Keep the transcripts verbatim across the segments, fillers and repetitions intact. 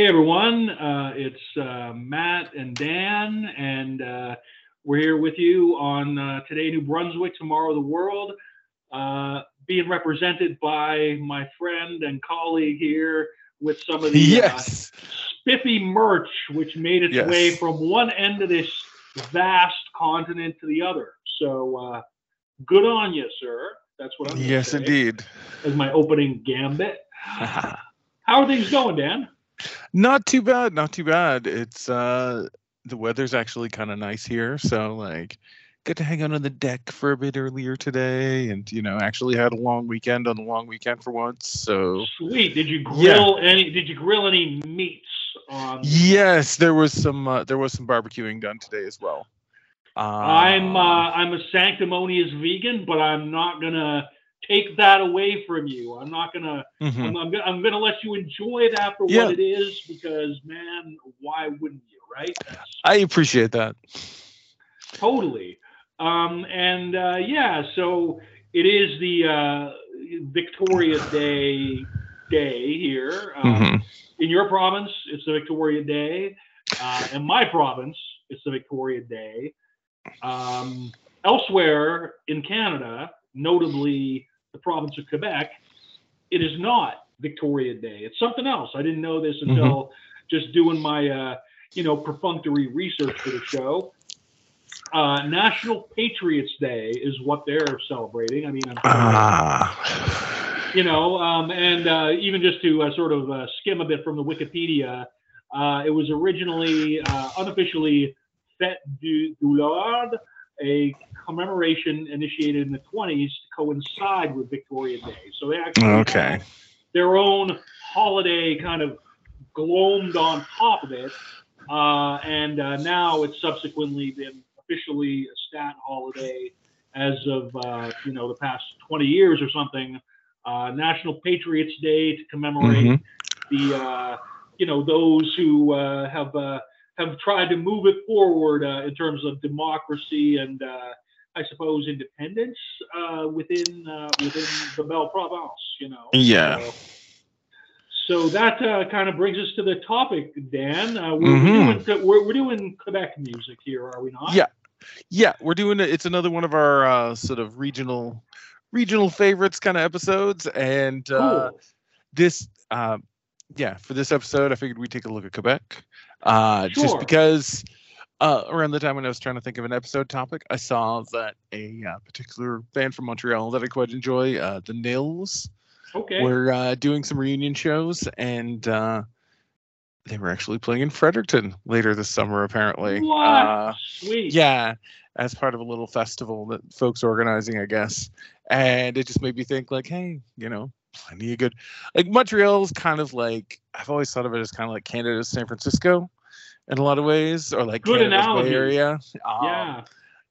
Hey everyone, uh, it's uh, Matt and Dan, and uh, we're here with you on uh, Today New Brunswick, Tomorrow the World, uh, being represented by my friend and colleague here with some of the yes. uh, spiffy merch, which made its yes. way from one end of this vast continent to the other. So uh, good on you, sir. That's what I'm gonna Yes, say, indeed. As my opening gambit. How are things going, Dan? Not too bad, not too bad. It's uh the weather's actually kind of nice here, so like good to hang out on the deck for a bit earlier today, and you know, actually had a long weekend on the long weekend for once. So sweet. Did you grill yeah. any did you grill any meats on Yes, there was some uh, there was some barbecuing done today as well. Uh, I'm uh, I'm a sanctimonious vegan, but I'm not going to take that away from you. I'm not gonna. Mm-hmm. I'm, I'm, I'm gonna let you enjoy that for yeah. what it is, because man, why wouldn't you, right? I appreciate that. Totally. Um, and uh, yeah, so it is the uh, Victoria Day day here um, mm-hmm. in your province. It's the Victoria Day. Uh, in my province, it's the Victoria Day. Um, elsewhere in Canada, notably the province of Quebec, it is not Victoria Day. It's something else. I didn't know this until mm-hmm. just doing my, uh, you know, perfunctory research for the show. Uh, National Patriots Day is what they're celebrating. I mean, I'm ah. you know, um, and uh, even just to uh, sort of uh, skim a bit from the Wikipedia, uh, it was originally uh, unofficially Fête du Doulard, a commemoration initiated in the twenties to coincide with Victoria Day. So they actually okay. had their own holiday kind of glomed on top of it. Uh, and uh, now it's subsequently been officially a stat holiday as of, uh, you know, the past twenty years or something. Uh, National Patriots Day to commemorate mm-hmm. the, uh, you know, those who uh, have... Uh, have tried to move it forward uh, in terms of democracy and, uh, I suppose, independence uh, within uh, within the Belle Province, you know. Yeah. So, so that uh, kind of brings us to the topic, Dan. Uh, we're, mm-hmm. doing, we're, we're doing Quebec music here, are we not? Yeah. Yeah, we're doing it. It's another one of our uh, sort of regional regional favorites kind of episodes. And uh, cool. this, uh, yeah, for this episode, I figured we'd take a look at Quebec. Uh, sure. Just because uh, around the time when I was trying to think of an episode topic, I saw that a uh, particular band from Montreal that I quite enjoy, uh, The Nils, okay. were uh, doing some reunion shows, and uh, they were actually playing in Fredericton later this summer, apparently. What? Uh, Sweet. Yeah, as part of a little festival that folks are organizing, I guess. And it just made me think, like, hey, you know, plenty of good, like Montreal's kind of like, I've always thought of it as kind of like Canada's San Francisco in a lot of ways, or like good Canada's analogy. Bay Area. Um, yeah.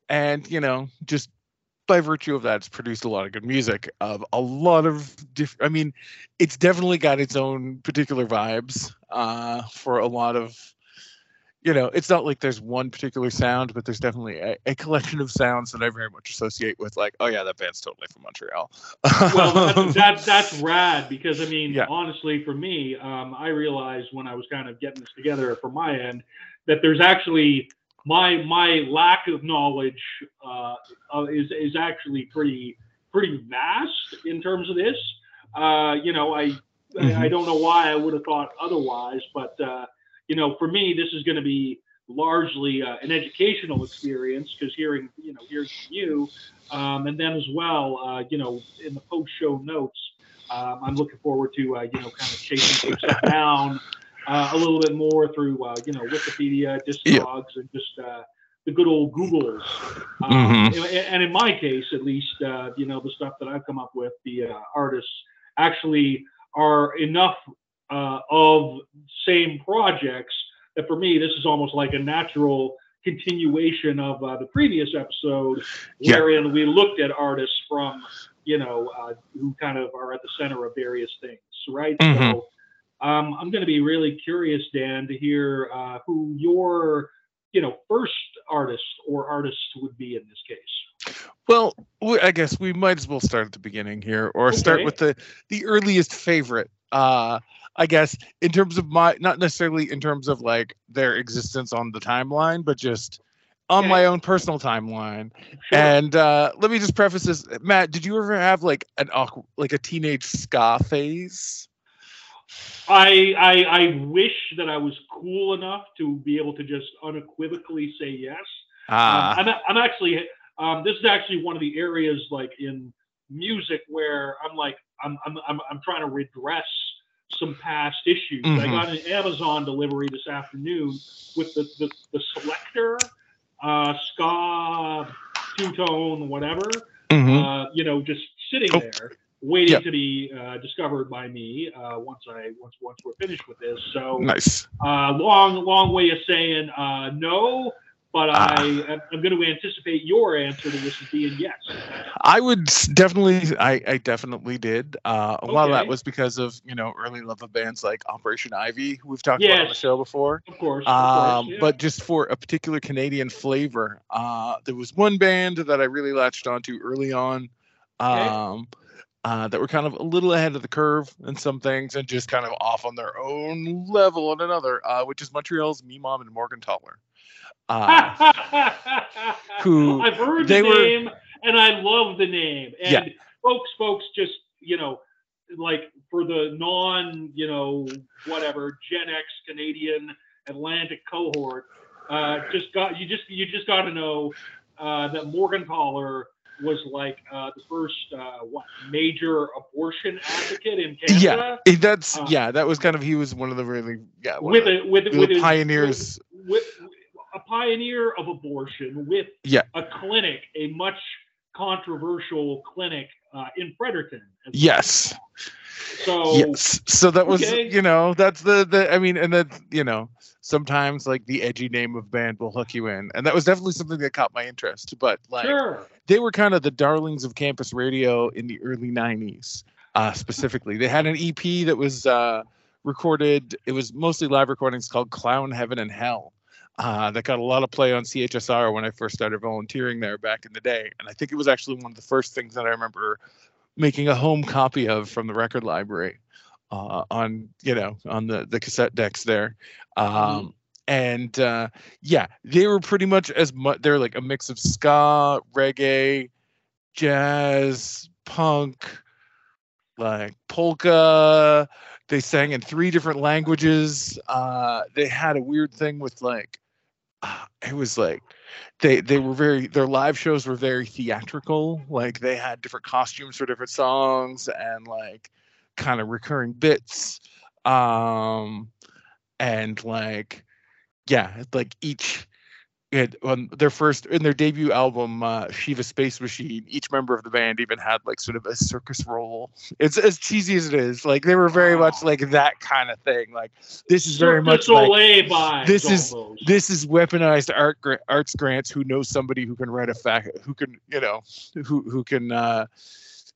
And, you know, just by virtue of that, it's produced a lot of good music of a lot of different, I mean, it's definitely got its own particular vibes uh, for a lot of, you know, it's not like there's one particular sound, but there's definitely a, a collection of sounds that I very much associate with, like, oh yeah, that band's totally from Montreal. Well, that's, that's, that's rad, because I mean, yeah. honestly, for me, um, I realized when I was kind of getting this together from my end that there's actually my my lack of knowledge uh, is is actually pretty pretty vast in terms of this. Uh, you know, I mm-hmm. I don't know why I would have thought otherwise, but. Uh, You know, for me, this is going to be largely uh, an educational experience, because hearing, you know, hearing from you, um, and then as well, uh, you know, in the post-show notes, um, I'm looking forward to, uh, you know, kind of chasing stuff down uh, a little bit more through, uh, you know, Wikipedia, Discogs, yeah. and just uh, the good old Googles. Um, mm-hmm. And in my case, at least, uh, you know, the stuff that I've come up with, the uh, artists actually are enough Uh, of same projects that for me this is almost like a natural continuation of uh, the previous episode, yeah. wherein we looked at artists from, you know, uh, who kind of are at the center of various things, right? Mm-hmm. So um, I'm going to be really curious, Dan, to hear uh, who your, you know, first artist or artists would be in this case. Well, I guess we might as well start at the beginning here, or okay. start with the the earliest favorite. Uh, I guess, in terms of my, not necessarily in terms of like their existence on the timeline, but just on my own personal timeline. Sure. And uh, let me just preface this, Matt. Did you ever have like an awkward, like a teenage ska phase? I, I I wish that I was cool enough to be able to just unequivocally say yes. Ah. Um, I'm I'm actually um, this is actually one of the areas like in music where I'm like I'm I'm I'm, I'm trying to redress some past issues. Mm-hmm. I got an Amazon delivery this afternoon with the the, the selector uh, ska two tone whatever. Mm-hmm. uh, you know, just sitting oh. there. Waiting yep. to be uh, discovered by me uh, once I once once we're finished with this. So nice. Uh, long long way of saying uh, no, but ah. I I'm going to anticipate your answer to this as being yes. I would definitely, I, I definitely did. Uh, a okay. lot of that was because of you know early love of bands like Operation Ivy, who we've talked yes. about on the show before. Of course, of um, course yeah. but just for a particular Canadian flavor, uh, there was one band that I really latched onto early on. Um, okay. Uh, that were kind of a little ahead of the curve in some things and just kind of off on their own level in another, uh, which is Montreal's Me Mom and Morgan Toller. Uh, who I've heard the were... name and I love the name. And yeah. folks, folks, just, you know, like for the non, you know, whatever, Gen X Canadian Atlantic cohort, uh, just got, you just, you just got to know uh, that Morgan Toller was like uh, the first uh, what, major abortion advocate in Canada. Yeah, that's um, yeah. That was kind of he was one of the really yeah with a, with the with pioneers with, with a pioneer of abortion with yeah. a clinic, a much controversial clinic uh, in Fredericton. Yes. So yes. So that was okay. you know that's the the I mean and that you know sometimes like the edgy name of band will hook you in, and that was definitely something that caught my interest. But like sure. they were kind of the darlings of campus radio in the early nineties. Uh, specifically, they had an E P that was uh, recorded. It was mostly live recordings called "Clown Heaven and Hell." Uh, that got a lot of play on C H S R when I first started volunteering there back in the day, and I think it was actually one of the first things that I remember making a home copy of from the record library uh, on, you know, on the, the cassette decks there. Um, and uh, yeah, they were pretty much as much, they're like a mix of ska, reggae, jazz, punk, like polka. They sang in three different languages. Uh, they had a weird thing with like, uh, it was like, They they were very their live shows were very theatrical. Like they had different costumes for different songs and like kind of recurring bits. Um, and like yeah, like each it, on their first in their debut album, uh, Shiva Space Machine. Each member of the band even had like sort of a circus role. It's as cheesy as it is. Like they were very wow. much like that kind of thing. Like this is very much like by this is almost. This is weaponized art gra- arts grants who knows somebody who can write a fact who can you know who who can uh,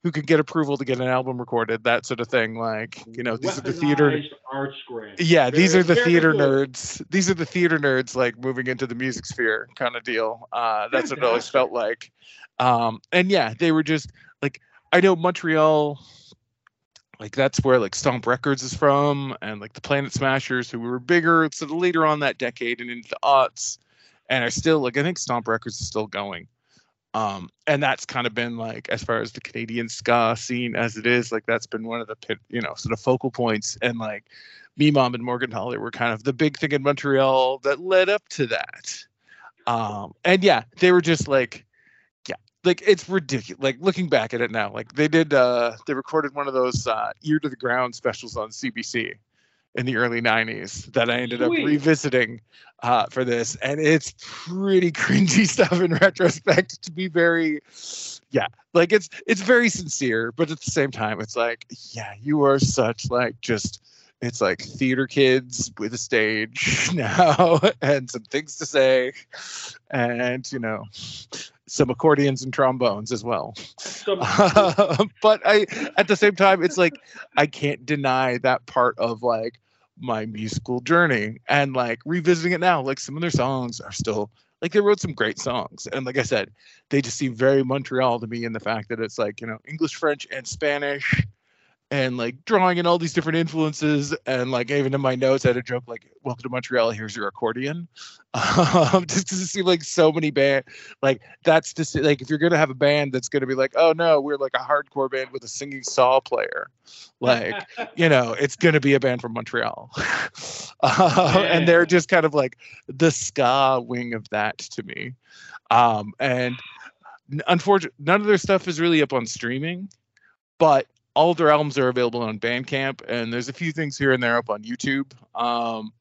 who can get approval to get an album recorded, that sort of thing. Like you know these weaponized are the theater arts grants. Yeah, very, these are the theater good. nerds. These are the theater nerds like moving into the music sphere. Kind of deal. Uh, that's what it always felt like. Um, and yeah, they were just like, I know Montreal, like that's where like Stomp Records is from, and like the Planet Smashers, who were bigger sort of later on that decade and into the aughts, and are still like, I think Stomp Records is still going. Um, and that's kind of been like, as far as the Canadian ska scene as it is, like that's been one of the, you know, sort of focal points. And like Me Mom and Morgan Toller were kind of the big thing in Montreal that led up to that. Um, and yeah, they were just like, yeah, like it's ridiculous. Like looking back at it now, like they did, uh, they recorded one of those, uh, ear to the ground specials on C B C in the early nineties that I ended Sweet. up revisiting, uh, for this. And it's pretty cringy stuff in retrospect to be very, yeah, like it's, it's very sincere, but at the same time, it's like, yeah, you are such like, just, it's like theater kids with a stage now and some things to say and, you know, some accordions and trombones as well. Uh, but I, at the same time, it's like, I can't deny that part of like my musical journey and like revisiting it now, like some of their songs are still like, they wrote some great songs. And like I said, they just seem very Montreal to me in the fact that it's like, you know, English, French and Spanish and like drawing in all these different influences. And like even in my notes, I had a joke like, welcome to Montreal, here's your accordion. Um, just to see like so many band, like that's just like, if you're going to have a band that's going to be like, oh no, we're like a hardcore band with a singing saw player. Like, you know, it's going to be a band from Montreal. uh, yeah. And they're just kind of like the ska wing of that to me. Um, and unfortunately, none of their stuff is really up on streaming, but all of their albums are available on Bandcamp, and there's a few things here and there up on YouTube. Um,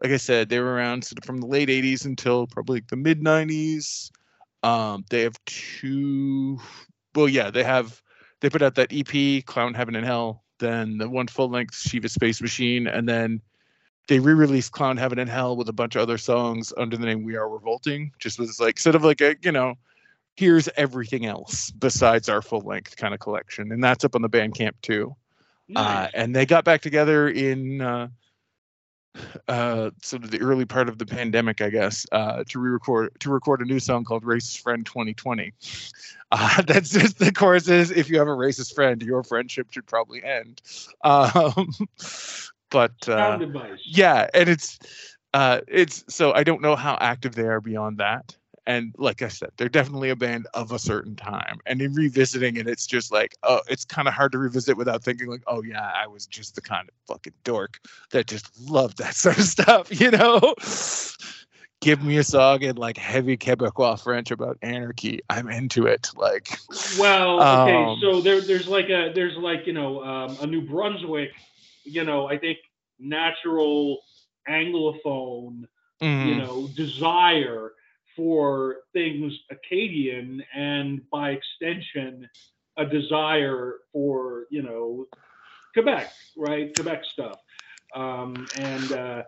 like I said, they were around sort of from the late eighties until probably like the mid nineties. Um, they have two, well, yeah, they have, they put out that E P, Clown Heaven and Hell, then the one full-length Shiva Space Machine, and then they re-released Clown Heaven and Hell with a bunch of other songs under the name We Are Revolting, just was like sort of like a, you know, here's everything else besides our full length kind of collection. And that's up on the Bandcamp too. Nice. Uh, and they got back together in uh, uh, sort of the early part of the pandemic, I guess, uh, to re-record, to record a new song called Racist Friend twenty twenty. Uh, that's just the chorus is, if you have a racist friend, your friendship should probably end. Um, but uh, yeah, and it's, uh, it's, so I don't know how active they are beyond that. And like I said, they're definitely a band of a certain time. And in revisiting it, it's just like, oh, it's kind of hard to revisit without thinking like, oh yeah, I was just the kind of fucking dork that just loved that sort of stuff, you know? Give me a song in like heavy Quebecois French about anarchy. I'm into it. Like, well, okay, um, so there, there's like a, there's like, you know, um, a New Brunswick, you know, I think natural Anglophone, mm. you know, desire for things Acadian, and by extension, a desire for, you know, Quebec, right? Quebec stuff. Um, and, uh,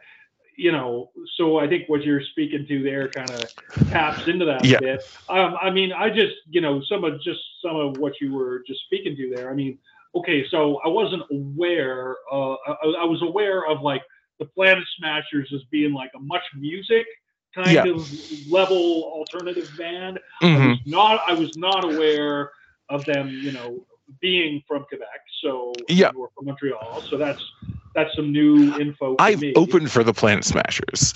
you know, so I think what you're speaking to there kind of taps into that yeah. a bit. Um, I mean, I just, you know, some of just some of what you were just speaking to there. I mean, okay, so I wasn't aware, uh, I, I was aware of like the Planet Smashers as being like a much music kind yeah. of level alternative band. Mm-hmm. I was not I was not aware of them, you know, being from Quebec. So yeah. we were from Montreal. So that's that's some new info. I've me. opened for the Planet Smashers.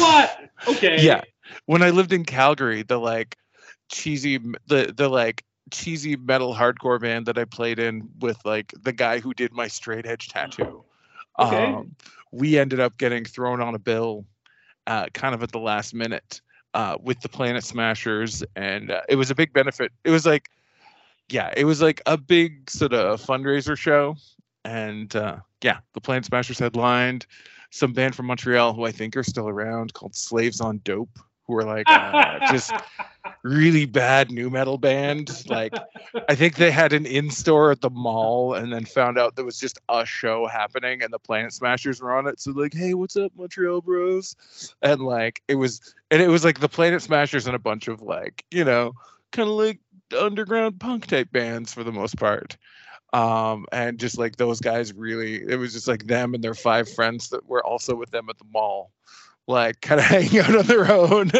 What? Okay. Yeah. When I lived in Calgary, the like cheesy the the like cheesy metal hardcore band that I played in with like the guy who did my straight edge tattoo. Okay. Um, we ended up getting thrown on a bill Uh, kind of at the last minute uh, with the Planet Smashers. And uh, it was a big benefit. It was like, yeah, it was like a big sort of fundraiser show. And uh, yeah, the Planet Smashers headlined. Some band from Montreal who I think are still around called Slaves on Dope, who are like uh, just really bad new metal band. Like, I think they had an in-store at the mall and then found out there was just a show happening and the Planet Smashers were on it. So like, hey, what's up, Montreal bros? And like, it was, and it was like the Planet Smashers and a bunch of like, you know, kind of like underground punk type bands for the most part. Um, and just like those guys really, it was just like them and their five friends that were also with them at the mall, like kind of hanging out on their own.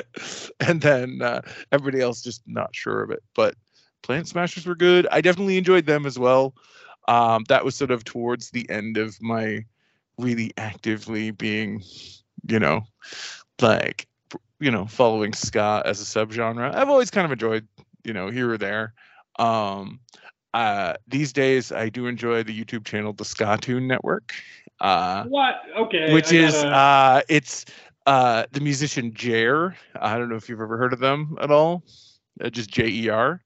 And then uh, everybody else just not sure of it. But Planet Smashers were good. I definitely enjoyed them as well. Um, that was sort of towards the end of my really actively being, you know, like, you know, following ska as a subgenre. I've always kind of enjoyed, you know, here or there. Um, uh, these days, I do enjoy the YouTube channel, The Ska Tune Network. Uh, what? Okay. Which I is, gotta... uh, it's... Uh, the musician Jer, I don't know if you've ever heard of them at all, uh, just J E R,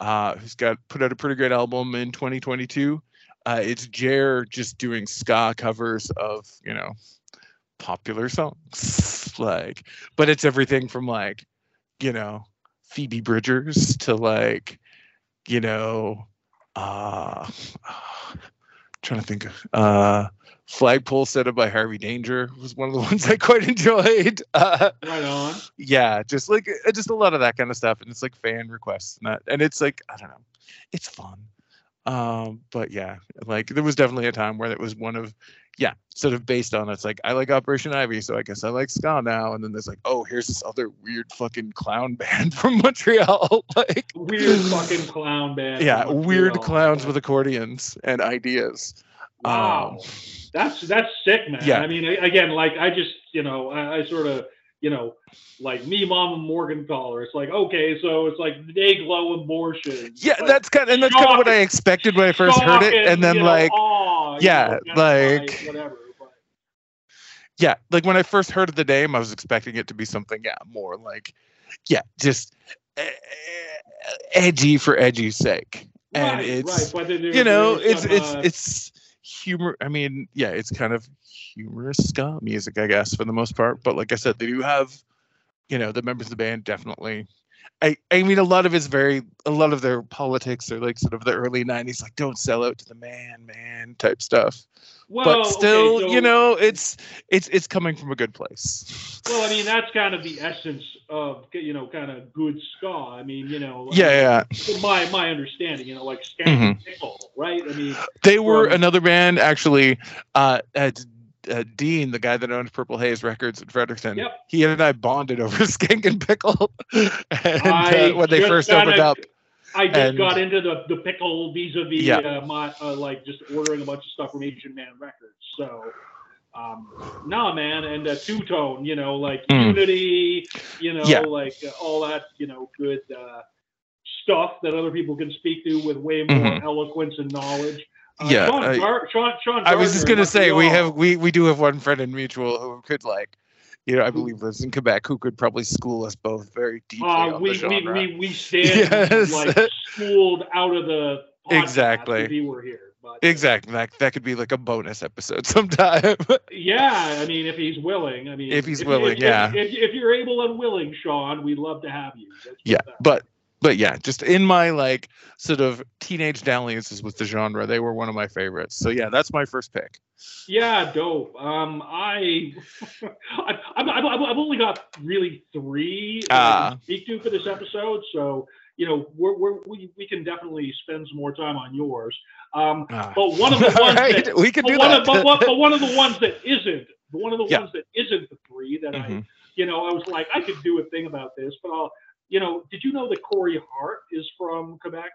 uh, who's got put out a pretty great album in twenty twenty-two. Uh, it's Jer just doing ska covers of, you know, popular songs, like, but it's everything from like, you know, Phoebe Bridgers to like, you know, uh, I'm trying to think of, uh, Flagpole set up by Harvey Danger was one of the ones I quite enjoyed. Uh, right on. Yeah, just like just a lot of that kind of stuff, and it's like fan requests and that, and it's like I don't know, it's fun. Um, but yeah, like there was definitely a time where it was one of yeah, sort of based on, it's like, I like Operation Ivy, so I guess I like ska now. And then there's like, oh, here's this other weird fucking clown band from Montreal. Like weird fucking clown band. Yeah, weird clowns with accordions and ideas. Wow, um, that's that's sick, man. Yeah. I mean, again, like I just, you know, I, I sort of, you know, like Me Mom and Morgan caller. It's like, okay, so it's like Day Glow abortion. Yeah, like, that's kind of, and that's kind of what I expected when I first heard it, and then like, know, aw, yeah, you know, like, like whatever. But. Yeah, like when I first heard the name, I was expecting it to be something, yeah, more like, yeah, just edgy for edgy's sake, right, and it's right. you know, it's some, it's uh, it's. humor, I mean, yeah, it's kind of humorous ska music, I guess, for the most part. But like I said, they do have, you know, the members of the band definitely. I, I mean, a lot of it's very, a lot of their politics are like sort of the early nineties, like don't sell out to the man, man type stuff. Well, but still, okay, so, you know, it's it's it's coming from a good place. Well, I mean, that's kind of the essence of, you know, kind of good ska. I mean, you know, yeah, I mean, yeah. My my understanding, you know, like Skank mm-hmm. and Pickle, right? I mean, they were um, another band actually. Uh, at, Uh, Dean, the guy that owned Purple Haze Records in Fredericton, yep. he and I bonded over Skank and Pickle and, uh, when they first gotta, opened up. I just and, got into the, the Pickle vis-a-vis yeah. uh, my uh, like just ordering a bunch of stuff from Asian Man Records. So, um, nah, man, and uh, Two Tone, you know, like mm. Unity, you know, yeah. like uh, all that, you know, good uh, stuff that other people can speak to with way more mm-hmm. eloquence and knowledge. Uh, yeah, Sean, I, Gar- Sean, Sean I was just gonna say we have we we do have one friend in mutual who could like, you know, I believe lives in Quebec, who could probably school us both very deeply. Uh, on we, the genre. we we we stand yes. like schooled out of the podcast exactly. If we were here, but, exactly that that could be like a bonus episode sometime. yeah, I mean if he's willing, I mean if he's if, willing, if, yeah. If, if, if you're able and willing, Sean, we'd love to have you. That's yeah, but. But yeah, just in my like sort of teenage dalliances with the genre, they were one of my favorites. So yeah, that's my first pick. Yeah, dope. Um, I, I, I've, I've only got really three uh, uh, to speak to for this episode, so you know we're, we're, we we can definitely spend some more time on yours. Um, uh, but one of the ones right, that we can do one that. Of, but, one, but one of the ones that isn't, one of the yeah. ones that isn't the three that mm-hmm. I, you know, I was like I could do a thing about this, but I'll. You know, did you know that Corey Hart is from Quebec? Corey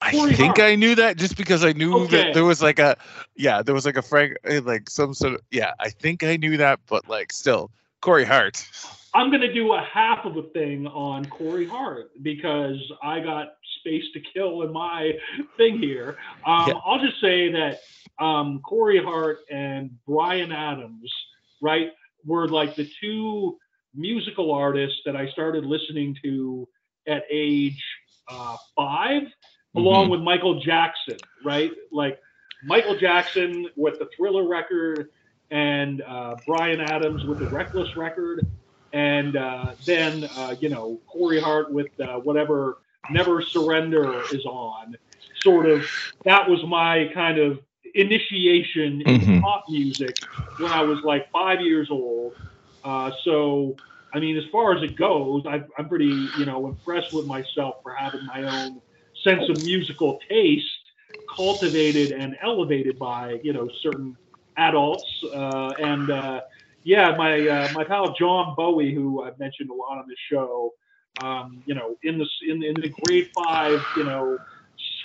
I think Hart. I knew that just because I knew okay. that there was like a, yeah, there was like a Frank, like some sort of, yeah, I think I knew that, but like still, Corey Hart. I'm going to do a half of a thing on Corey Hart because I got space to kill in my thing here. Um, yeah. I'll just say that um, Corey Hart and Bryan Adams, right, were like the two musical artists that I started listening to at age uh, five, mm-hmm. along with Michael Jackson, right? Like Michael Jackson with the Thriller record and uh, Bryan Adams with the Reckless record. And uh, then, uh, you know, Corey Hart with uh, whatever Never Surrender is on. Sort of, that was my kind of initiation mm-hmm. in pop music when I was like five years old. Uh, so, I mean, as far as it goes, I, I'm pretty, you know, impressed with myself for having my own sense of musical taste cultivated and elevated by, you know, certain adults. Uh, and, uh, yeah, my uh, my pal John Bowie, who I've mentioned a lot on this show, um, you know, in the, in, in the grade five, you know,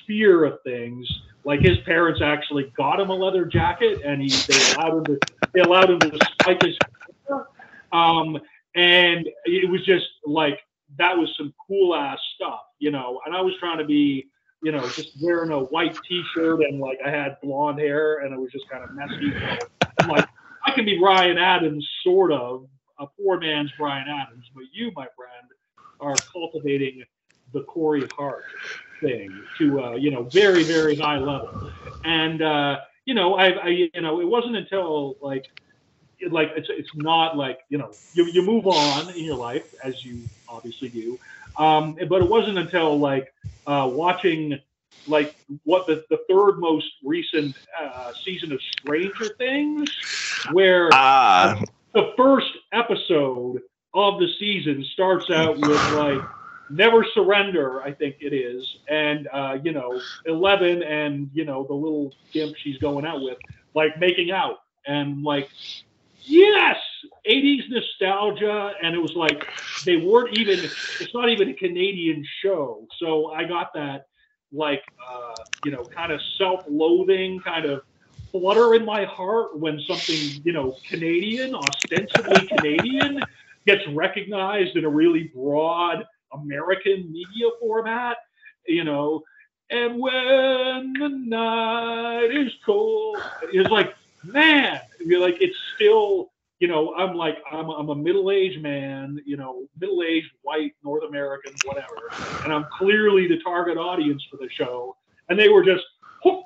sphere of things, like his parents actually got him a leather jacket and he they allowed him to, they allowed him to spike his... Um, and it was just like, that was some cool ass stuff, you know, and I was trying to be, you know, just wearing a white t-shirt and like I had blonde hair and it was just kind of messy. So like, I can be Bryan Adams, sort of a poor man's Bryan Adams, but you, my friend, are cultivating the Corey Hart thing to, uh, you know, very, very high level. And, uh, you know, I, I, you know, it wasn't until like, like it's it's not like, you know, you, you move on in your life as you obviously do, um but it wasn't until like uh watching like what the, the third most recent uh season of Stranger Things, where uh. the first episode of the season starts out with like Never Surrender, I think it is, and uh, you know, Eleven, and you know, the little gimp she's going out with, like making out, and like, yes, eighties nostalgia. And it was like they weren't even, it's not even a Canadian show, so I got that like uh, you know, kind of self-loathing kind of flutter in my heart when something, you know, Canadian, ostensibly Canadian, gets recognized in a really broad American media format, you know. And when the night is cold, it's like, man, you're like, it's still, you know, I'm like, I'm, I'm a middle-aged man, you know, middle-aged white North American, whatever, and I'm clearly the target audience for the show, and they were just hook,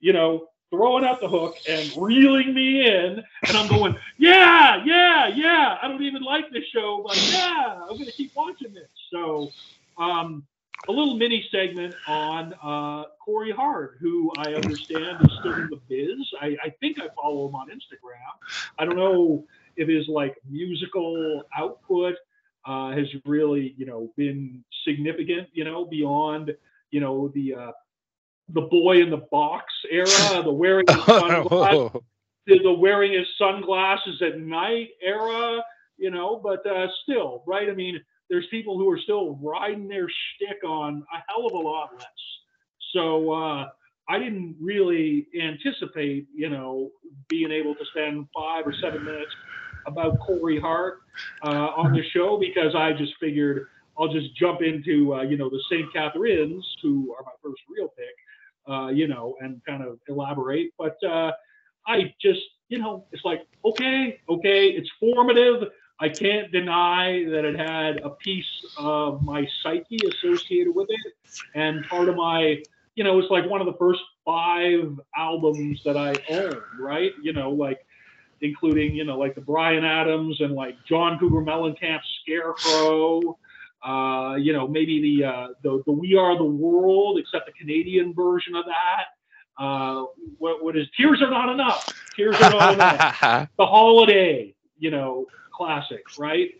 you know, throwing out the hook and reeling me in, and I'm going, yeah, yeah, yeah, I don't even like this show, but yeah, I'm going to keep watching this. So um, a little mini segment on uh, Corey Hart, who I understand is still in the biz. I, I think I follow him on Instagram. I don't know if his like musical output uh, has really, you know, been significant, you know, beyond, you know, the uh, the boy in the box era, the wearing his sunglasses, the, the wearing his sunglasses at night era, you know, but uh, still, right? I mean, there's people who are still riding their shtick on a hell of a lot less. So uh, I didn't really anticipate, you know, being able to spend five or seven minutes about Corey Hart uh, on the show, because I just figured I'll just jump into, uh, you know, the Saint Catharines, who are my first real pick, uh, you know, and kind of elaborate. But uh, I just, you know, it's like, okay, okay, it's formative. I can't deny that it had a piece of my psyche associated with it. And part of my, you know, it's like one of the first five albums that I owned, right? You know, like, including, you know, like the Bryan Adams and like John Cougar Mellencamp Scarecrow, uh, you know, maybe the, uh, the, the We Are the World, except the Canadian version of that. Uh, what, what is Tears Are Not Enough? Tears Are Not Enough. The Holiday, you know, classic, right?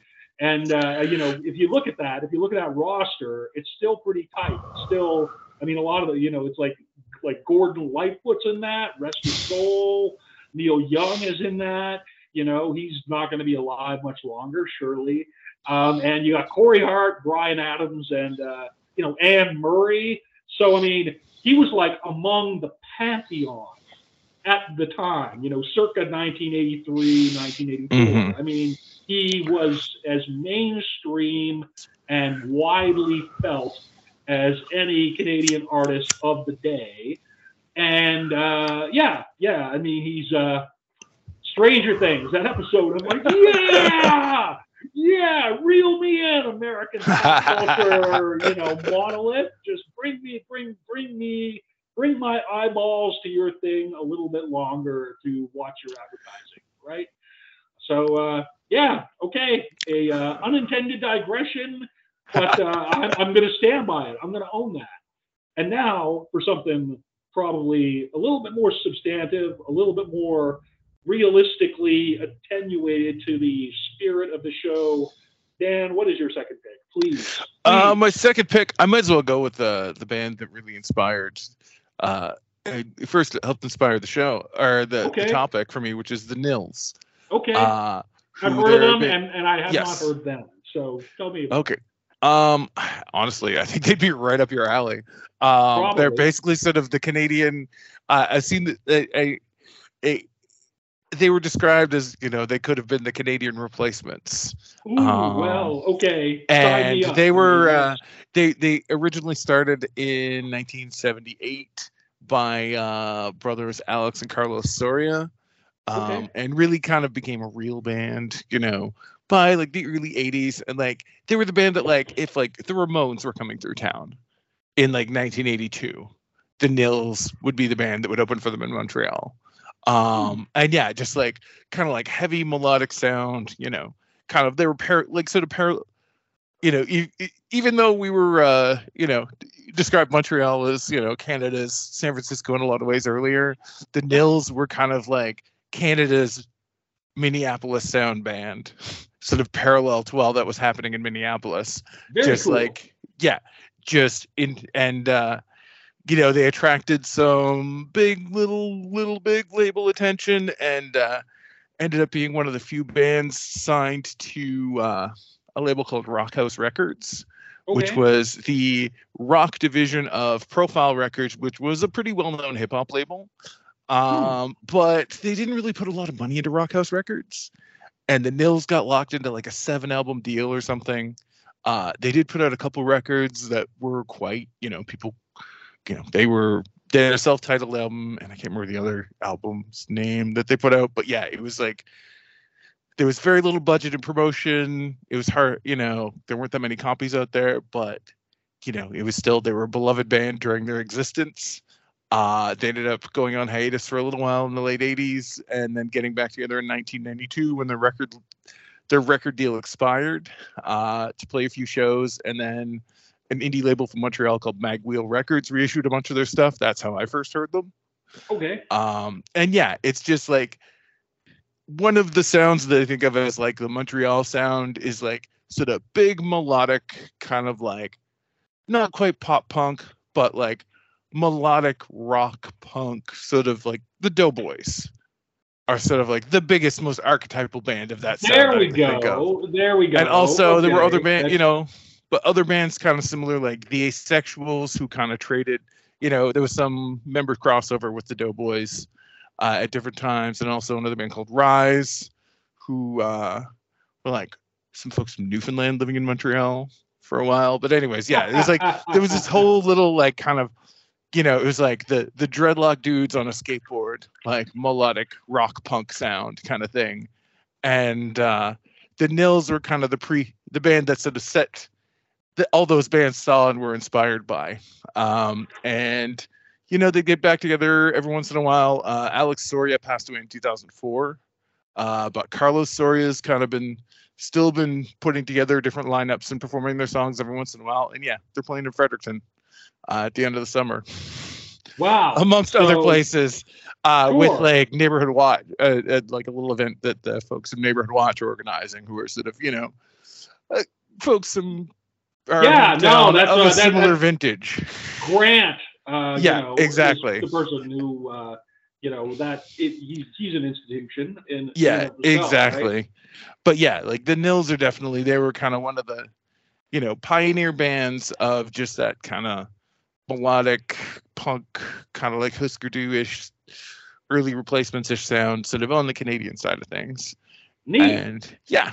And uh, you know, if you look at that, if you look at that roster, it's still pretty tight. It's still, I mean, a lot of the, you know, it's like like Gordon Lightfoot's in that. Rest Your Soul. Neil Young is in that. You know, he's not going to be alive much longer, surely. Um, and you got Corey Hart, Bryan Adams, and uh, you know, Ann Murray. So I mean, he was like among the pantheon at the time, you know, circa nineteen eighty-three, nineteen eighty-four. Mm-hmm. I mean, he was as mainstream and widely felt as any Canadian artist of the day. And uh, yeah, yeah, I mean, he's uh, Stranger Things, that episode, I'm like, yeah, yeah, reel me in, American culture, you know, monolith, just bring me, bring, bring me, bring my eyeballs to your thing a little bit longer to watch your advertising, right? So, uh, yeah, okay, a uh, unintended digression, but uh, I'm, I'm going to stand by it. I'm going to own that. And now for something probably a little bit more substantive, a little bit more realistically attenuated to the spirit of the show. Dan, what is your second pick, please? please. Uh, my second pick, I might as well go with the the band that really inspired. Uh, first helped inspire the show or the, okay. the topic for me, which is the Nils. Okay, uh, I've heard them, big... and, and I have yes. not heard them. So tell me. About okay, um, honestly, I think they'd be right up your alley. Um, they're basically sort of the Canadian. Uh, I've seen that a, a, a, they were described as, you know, they could have been the Canadian Replacements. Ooh, um, well, okay. And they were uh, they they originally started in nineteen seventy-eight by uh, brothers Alex and Carlos Soria, um, okay. and really kind of became a real band, you know, by like the early eighties. And like they were the band that like if like the Ramones were coming through town in like nineteen eighty-two, the Nils would be the band that would open for them in Montreal. Um, and yeah, just like kind of like heavy melodic sound, you know, kind of, they were par- like sort of parallel, you know, e- e- even though we were, uh, you know, described Montreal as, you know, Canada's San Francisco in a lot of ways earlier, the Nils were kind of like Canada's Minneapolis sound band, sort of parallel to all that was happening in Minneapolis. Very just cool. like yeah just in and uh you know, they attracted some big little little big label attention, and uh ended up being one of the few bands signed to uh a label called Rock House Records, okay. which was the rock division of Profile Records, which was a pretty well-known hip-hop label. Um, hmm. But they didn't really put a lot of money into Rock House Records, and the Nils got locked into like a seven album deal or something. Uh, they did put out a couple records that were quite, you know, people, you know, they were, they had a self-titled album, and I can't remember the other album's name that they put out, but yeah, it was like, there was very little budget and promotion. It was hard, you know, there weren't that many copies out there, but you know, it was still, they were a beloved band during their existence. Uh, they ended up going on hiatus for a little while in the late eighties, and then getting back together in nineteen ninety-two when their record, their record deal expired, uh, to play a few shows. And then an indie label from Montreal called Magwheel Records reissued a bunch of their stuff. That's how I first heard them. Okay. Um, and yeah, it's just like one of the sounds that I think of as like the Montreal sound is like sort of big melodic kind of like not quite pop punk, but like melodic rock punk, sort of like the Doughboys are sort of like the biggest, most archetypal band of that there sound. We go there we go and also okay. there were other bands, you know, but other bands kind of similar, like the Asexuals, who kind of traded, you know, there was some member crossover with the Doughboys uh at different times, and also another band called Rise, who uh were like some folks from Newfoundland living in Montreal for a while. But anyways, yeah, it was like there was this whole little like kind of, you know, it was like the the dreadlock dudes on a skateboard, like melodic rock punk sound kind of thing. And uh, the Nils were kind of the pre the band that sort of set that all those bands saw and were inspired by. Um, and you know, they get back together every once in a while. Uh, Alex Soria passed away in two thousand four, uh, but Carlos Soria's kind of been still been putting together different lineups and performing their songs every once in a while. And yeah, they're playing in Fredericton. Uh, at the end of the summer. Wow. Amongst so, other places, uh, sure. with like Neighborhood Watch, uh, uh, like a little event that the folks from Neighborhood Watch are organizing, who are sort of, you know, uh, folks from are yeah, no, that's of a, a that, similar that's vintage. Grant. Uh, yeah, you know, exactly. The person who, uh, you know, that it, he's, he's an institution. In, yeah, in exactly. Cell, right? But yeah, like the Nils are definitely, they were kind of one of the, you know, pioneer bands of just that kind of melodic punk, kind of like Husker Du-ish, early Replacements-ish sound, sort of on the Canadian side of things. Neat. And yeah,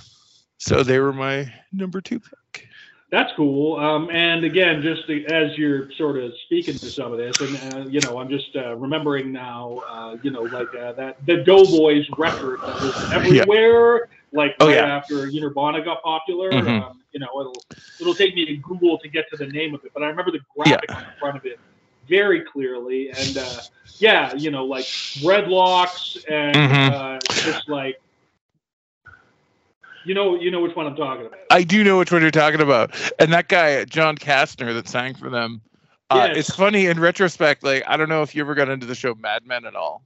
so they were my number two pick. That's cool. Um, and again, just the, as you're sort of speaking to some of this, and uh, you know, I'm just uh, remembering now, uh, you know, like uh, that the Doughboys record that was everywhere. Yeah. Like oh, right yeah. after Unabomber got popular, mm-hmm. um, you know, it'll it'll take me to Google to get to the name of it, but I remember the graphic yeah. on the front of it very clearly, and uh, yeah, you know, like dreadlocks and mm-hmm. uh, just like you know, you know which one I'm talking about. I do know which one you're talking about, and that guy John Kastner that sang for them. Uh, yes. It's funny in retrospect. Like I don't know if you ever got into the show Mad Men at all.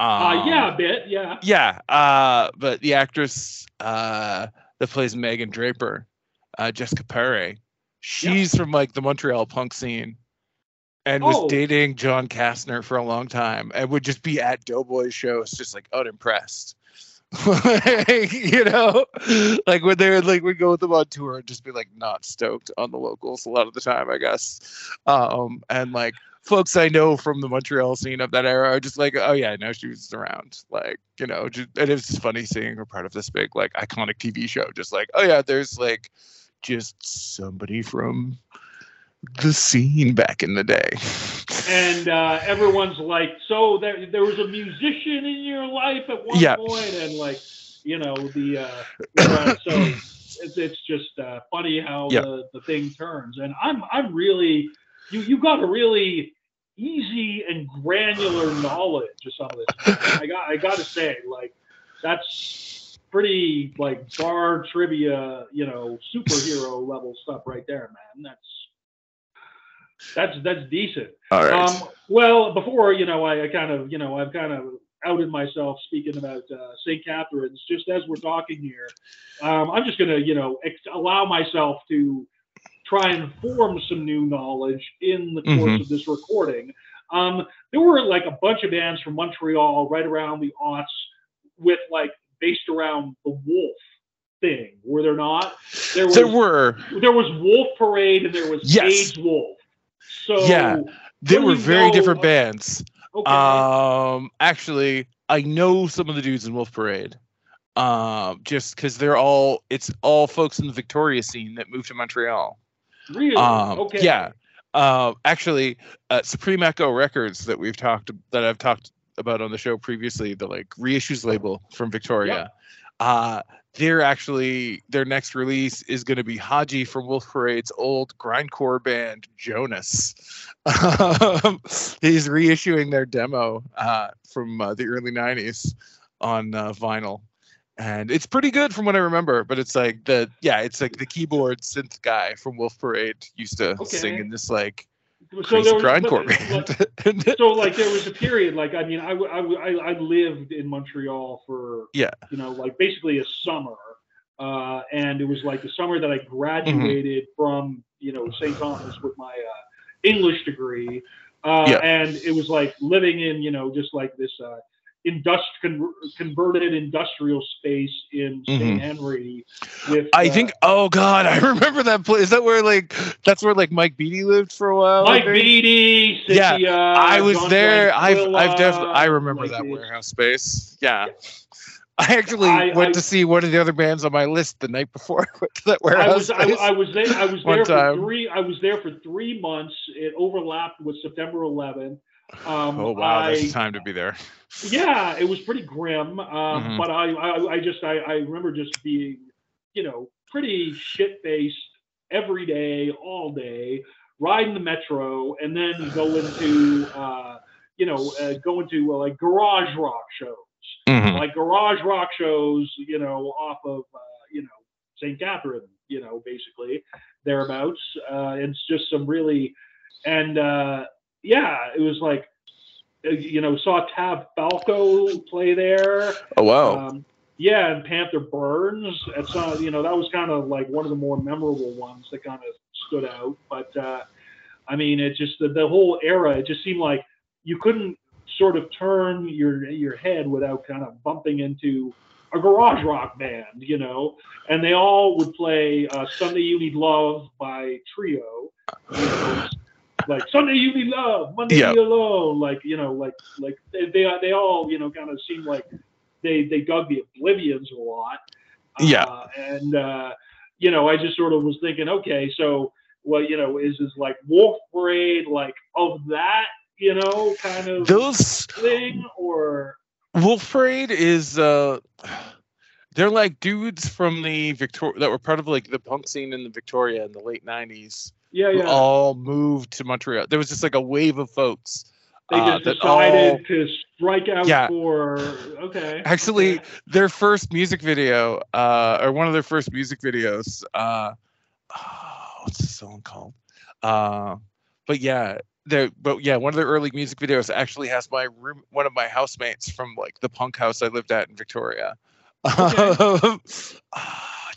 Um, uh, yeah, a bit, yeah. Yeah, uh, but the actress uh, that plays Megan Draper, uh, Jessica Paré, she's yeah. from like the Montreal punk scene, and oh. was dating John Kastner for a long time, and would just be at Doughboys shows, just like unimpressed, like, you know, like when they would like we go with them on tour, and just be like not stoked on the locals a lot of the time, I guess, um, and like. Folks I know from the Montreal scene of that era are just like, oh yeah, no, she was around, like, you know, just, and it's funny seeing her part of this big like iconic T V show, just like, oh yeah, there's like just somebody from the scene back in the day. And uh, everyone's like, so there, there was a musician in your life at one yeah. point, and like, you know, the uh, uh, so it's, it's just uh, funny how yeah. the, the thing turns. And I'm I'm really. You you got a really easy and granular knowledge of some of this. I got I got to say, like that's pretty like bar trivia, you know, superhero level stuff right there, man. That's that's that's decent. All right. Um, well, before you know, I, I kind of you know I've kind of outed myself speaking about uh, Saint Catharines just as we're talking here. Um, I'm just going to, you know, ex- allow myself to try and form some new knowledge in the course mm-hmm. of this recording. Um, there were like a bunch of bands from Montreal right around the aughts with like based around the Wolf thing. Were there not? There, was, there were. There was Wolf Parade and there was yes. AIDS Wolf. So yeah, there were very know, different uh, bands. Okay. Um, actually, I know some of the dudes in Wolf Parade. Um, just because they're all, it's all folks in the Victoria scene that moved to Montreal. Really? Um, okay. Yeah. Uh, actually, uh, Supreme Echo Records that we've talked, that I've talked about on the show previously, the like reissues label from Victoria. Yeah. Uh, they're actually, their next release is going to be Haji from Wolf Parade's old grindcore band, Jonas. um, he's reissuing their demo uh, from uh, the early nineties on uh, vinyl. And it's pretty good from what I remember, but it's like the, yeah, it's like the keyboard synth guy from Wolf Parade used to okay. sing in this like so crazy grindcore band. Like, so like there was a period, like, I mean, I, I, I lived in Montreal for, yeah. you know, like basically a summer. Uh, and it was like the summer that I graduated mm-hmm. from, you know, Saint Thomas with my uh, English degree. Uh, yeah. And it was like living in, you know, just like this, uh, Industri- converted industrial space in Saint Mm-hmm. Henry. With, I uh, think. Oh God, I remember that place. Is that where like that's where like Mike Beattie lived for a while? Mike Beattie. Yeah, I was John there. I've I've definitely. I remember like that it. warehouse space. Yeah, yeah. I actually I, went I, to see one of the other bands on my list the night before I went to that warehouse. I was, I, I was there. I was there for time. three. I was there for three months. It overlapped with September eleventh. Um, oh wow, I, that's time to be there. Yeah, it was pretty grim, um, mm-hmm. but I, I, I just, I, I remember just being, you know, pretty shit-faced every day, all day, riding the metro, and then going to, uh, you know, uh, going to uh, like garage rock shows, mm-hmm. like garage rock shows, you know, off of, uh, you know, Saint Catharine, you know, basically thereabouts. Uh, it's just some really, and. Uh, Yeah, it was like, you know, saw Tab Falco play there. Oh, wow. Um, yeah, and Panther Burns. At some, you know, that was kind of like one of the more memorable ones that kind of stood out. But, uh, I mean, it just, the, the whole era, it just seemed like you couldn't sort of turn your your head without kind of bumping into a garage rock band, you know. And they all would play uh, Sunday You Need Love by Trio. You know, like Sunday You Need Love, Monday yep. You Alone, like, you know, like like they they, they all, you know, kind of seem like they they dug the Oblivions a lot. Uh, yeah, and uh, you know, I just sort of was thinking, okay, so well, you know, is this like Wolf Parade, like of that, you know, kind of those thing, or Wolf Parade is uh, they're like dudes from the Victoria that were part of like the punk scene in the Victoria in the late nineties. Yeah, yeah. All moved to Montreal. There was just like a wave of folks. They just uh, decided all, to strike out yeah. for. Okay. Actually, okay. their first music video, uh, or one of their first music videos. Uh, oh, what's the song called? Uh, but yeah, the but yeah, one of their early music videos actually has my room, one of my housemates from like the punk house I lived at in Victoria. Okay.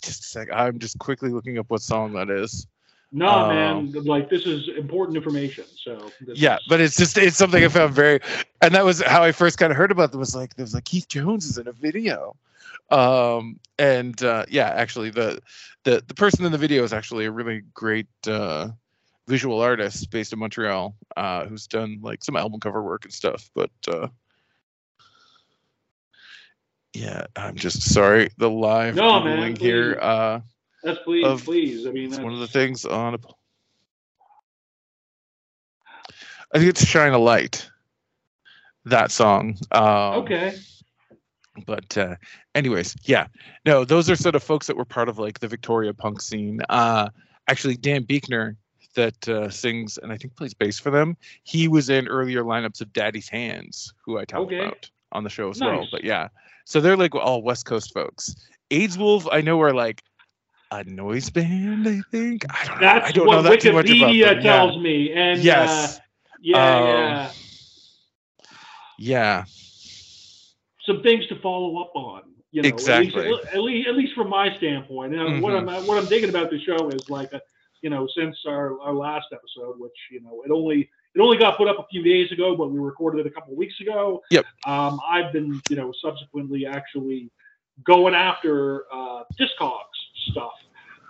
just a sec. I'm just quickly looking up what song that is. No, um, man, like this is important information. So yeah, is... but it's just it's something I found very, and that was how I first kind of heard about them. Was like there was like Keith Jones is in a video, um, and uh, yeah, actually the the the person in the video is actually a really great uh, visual artist based in Montreal, uh, who's done like some album cover work and stuff. But uh, yeah, I'm just sorry the live no, man, link here. Uh, Yes, please, of, please. I mean, that's one of the things on. A, I think it's "Shine a Light," that song. Um, okay. But, uh, anyways, yeah, no, those are sort of folks that were part of like the Victoria punk scene. Uh, actually, Dan Buechner that uh, sings and I think plays bass for them. He was in earlier lineups of Daddy's Hands, who I talked okay. about on the show as nice. well. But yeah, so they're like all West Coast folks. AIDS Wolf, I know, are like. A noise band, I think. I don't That's know. I don't what know that too much about them. Wikipedia tells yeah. me. And yes. Uh, yeah, um, yeah. Yeah. some things to follow up on. You know, exactly. At least, at least, at least from my standpoint. And mm-hmm. what I'm what I'm thinking about the show is like, a, you know, since our, our last episode, which you know, it only it only got put up a few days ago, but we recorded it a couple of weeks ago. Yep. Um, I've been you know subsequently actually going after uh, Discogs stuff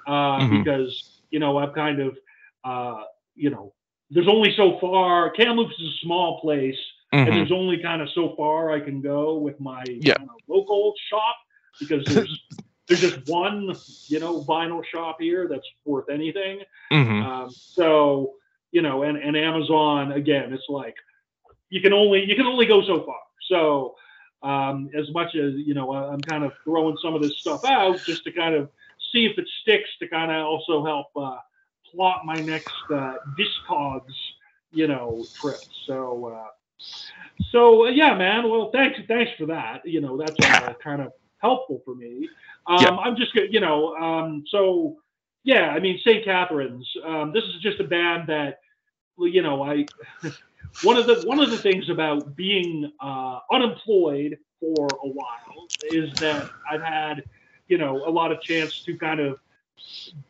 uh, mm-hmm. because you know I've kind of uh, you know there's only so far. Kamloops is a small place. Mm-hmm. And there's only kind of so far I can go with my yeah. you know, local shop because there's there's just one you know vinyl shop here that's worth anything. Mm-hmm. Um, so you know, and, and Amazon again, it's like you can only you can only go so far. So um, as much as you know, I'm kind of throwing some of this stuff out just to kind of see if it sticks to kind of also help uh, plot my next uh, Discogs you know trip. So. Uh, So uh, yeah, man. Well, thanks, thanks for that. You know, that's uh, kind of helpful for me. Um, yeah. I'm just, you know, um, so yeah. I mean, Saint Catharines. Um, this is just a band that, you know, I one of the one of the things about being uh, unemployed for a while is that I've had, you know, a lot of chance to kind of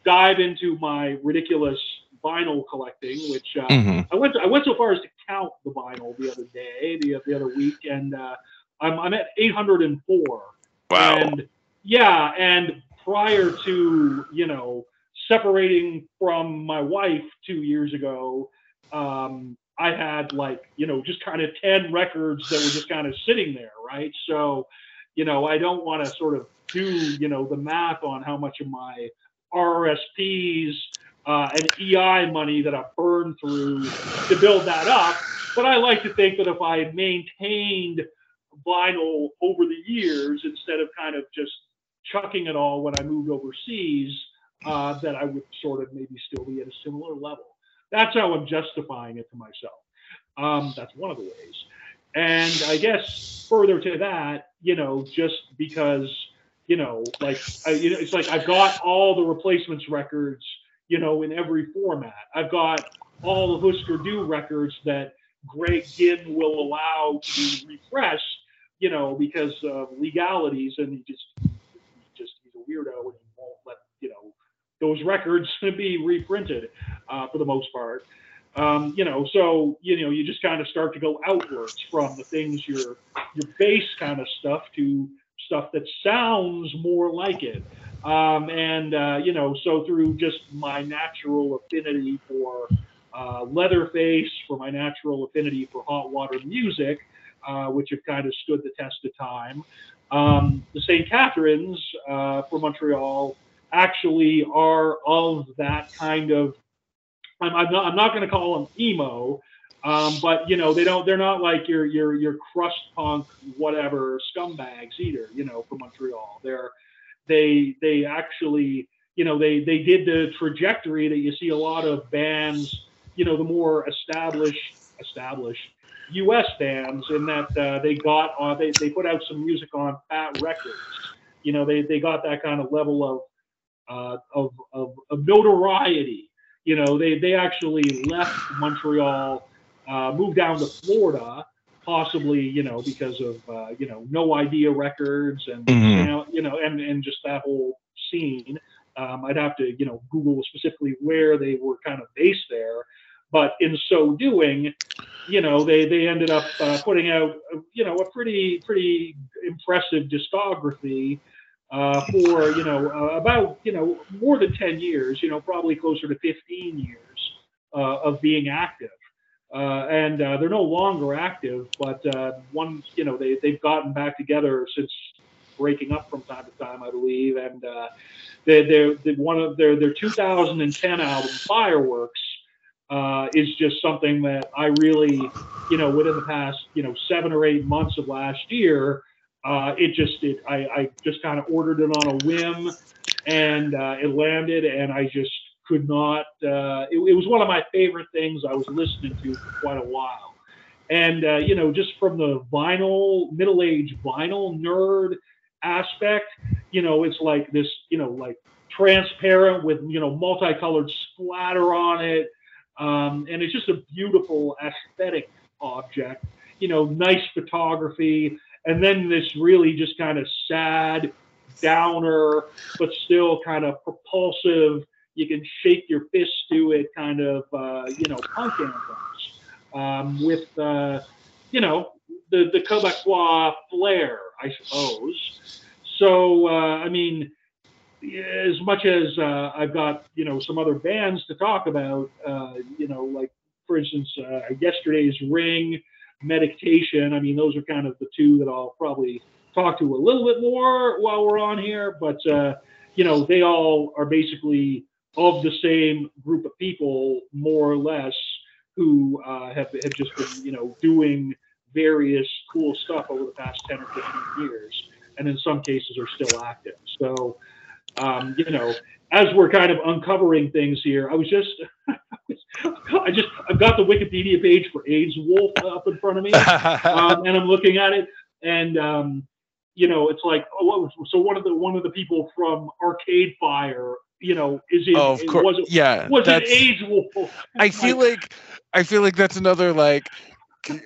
dive into my ridiculous vinyl collecting, which uh, mm-hmm. I went to, I went so far as to count the vinyl the other day, the the other week, and uh, I'm I'm at eight hundred four. Wow. And yeah, and prior to you know separating from my wife two years ago, um, I had like you know just kind of ten records that were just kind of sitting there, right? So, you know, I don't want to sort of do you know the math on how much of my R R S Ps. Uh, and E I money that I burned through to build that up. But I like to think that if I maintained vinyl over the years instead of kind of just chucking it all when I moved overseas, uh, that I would sort of maybe still be at a similar level. That's how I'm justifying it to myself. Um, that's one of the ways. And I guess further to that, you know, just because, you know, like I, you know, it's like I've got all the replacements records you know, in every format. I've got all the Husker Du records that Greg Ginn will allow to be refreshed, you know, because of legalities, and he just, he just he's a weirdo and he won't let, you know, those records be reprinted uh, for the most part. Um, you know, so, you know, you just kind of start to go outwards from the things, your, your base kind of stuff to stuff that sounds more like it. Um, and, uh, you know, so through just my natural affinity for uh, Leatherface, for my natural affinity for Hot Water Music, uh, which have kind of stood the test of time, um, the Saint Catharines uh, for Montreal actually are of that kind of, I'm, I'm not, I'm not going to call them emo, um, but, you know, they don't, they're not like your, your, your crust punk, whatever scumbags either, you know, for Montreal. They're, They they actually, you know, they, they did the trajectory that you see a lot of bands, you know, the more established established U S bands, in that uh, they got on, they, they put out some music on Fat Records. You know, they, they got that kind of level of, uh, of, of, of notoriety. You know, they, they actually left Montreal, uh, moved down to Florida, possibly, you know, because of, uh, you know, No Idea Records and, mm-hmm. you know, you know and, and just that whole scene. Um, I'd have to, you know, Google specifically where they were kind of based there. But in so doing, you know, they, they ended up uh, putting out, you know, a pretty, pretty impressive discography uh, for, you know, uh, about, you know, more than ten years, you know, probably closer to fifteen years uh, of being active. Uh, and uh, they're no longer active, but uh, one, you know, they they've gotten back together since breaking up from time to time, I believe. And uh, they they're, they're one of their their two thousand ten album Fireworks uh, is just something that I really, you know, within the past, you know, seven or eight months of last year, uh, it just it I, I just kind of ordered it on a whim, and uh, it landed, and I just. Could not. Uh, it, it was one of my favorite things I was listening to for quite a while, and uh, you know, just from the vinyl, middle-aged vinyl nerd aspect, you know, it's like this, you know, like transparent with you know multicolored splatter on it, um, and it's just a beautiful aesthetic object. You know, nice photography, and then this really just kind of sad downer, but still kind of propulsive, you can shake your fist to it kind of, uh, you know, punk anthems um, with, uh, you know, the, the Quebecois flair, I suppose. So, uh, I mean, as much as uh, I've got, you know, some other bands to talk about, uh, you know, like, for instance, uh, Yesterday's Ring, Medication. I mean, those are kind of the two that I'll probably talk to a little bit more while we're on here. But, uh, you know, they all are basically of the same group of people, more or less, who uh, have, have just been, you know, doing various cool stuff over the past ten or fifteen years. And in some cases are still active. So, um, you know, as we're kind of uncovering things here, I was just, I just, I've got the Wikipedia page for AIDS Wolf up in front of me, um, and I'm looking at it, and um, you know, it's like, oh, what was, so one of the one of the people from Arcade Fire, you know, is it? Oh, of course. Was it, yeah, was it AIDS Wolf? I feel like, I feel like that's another like.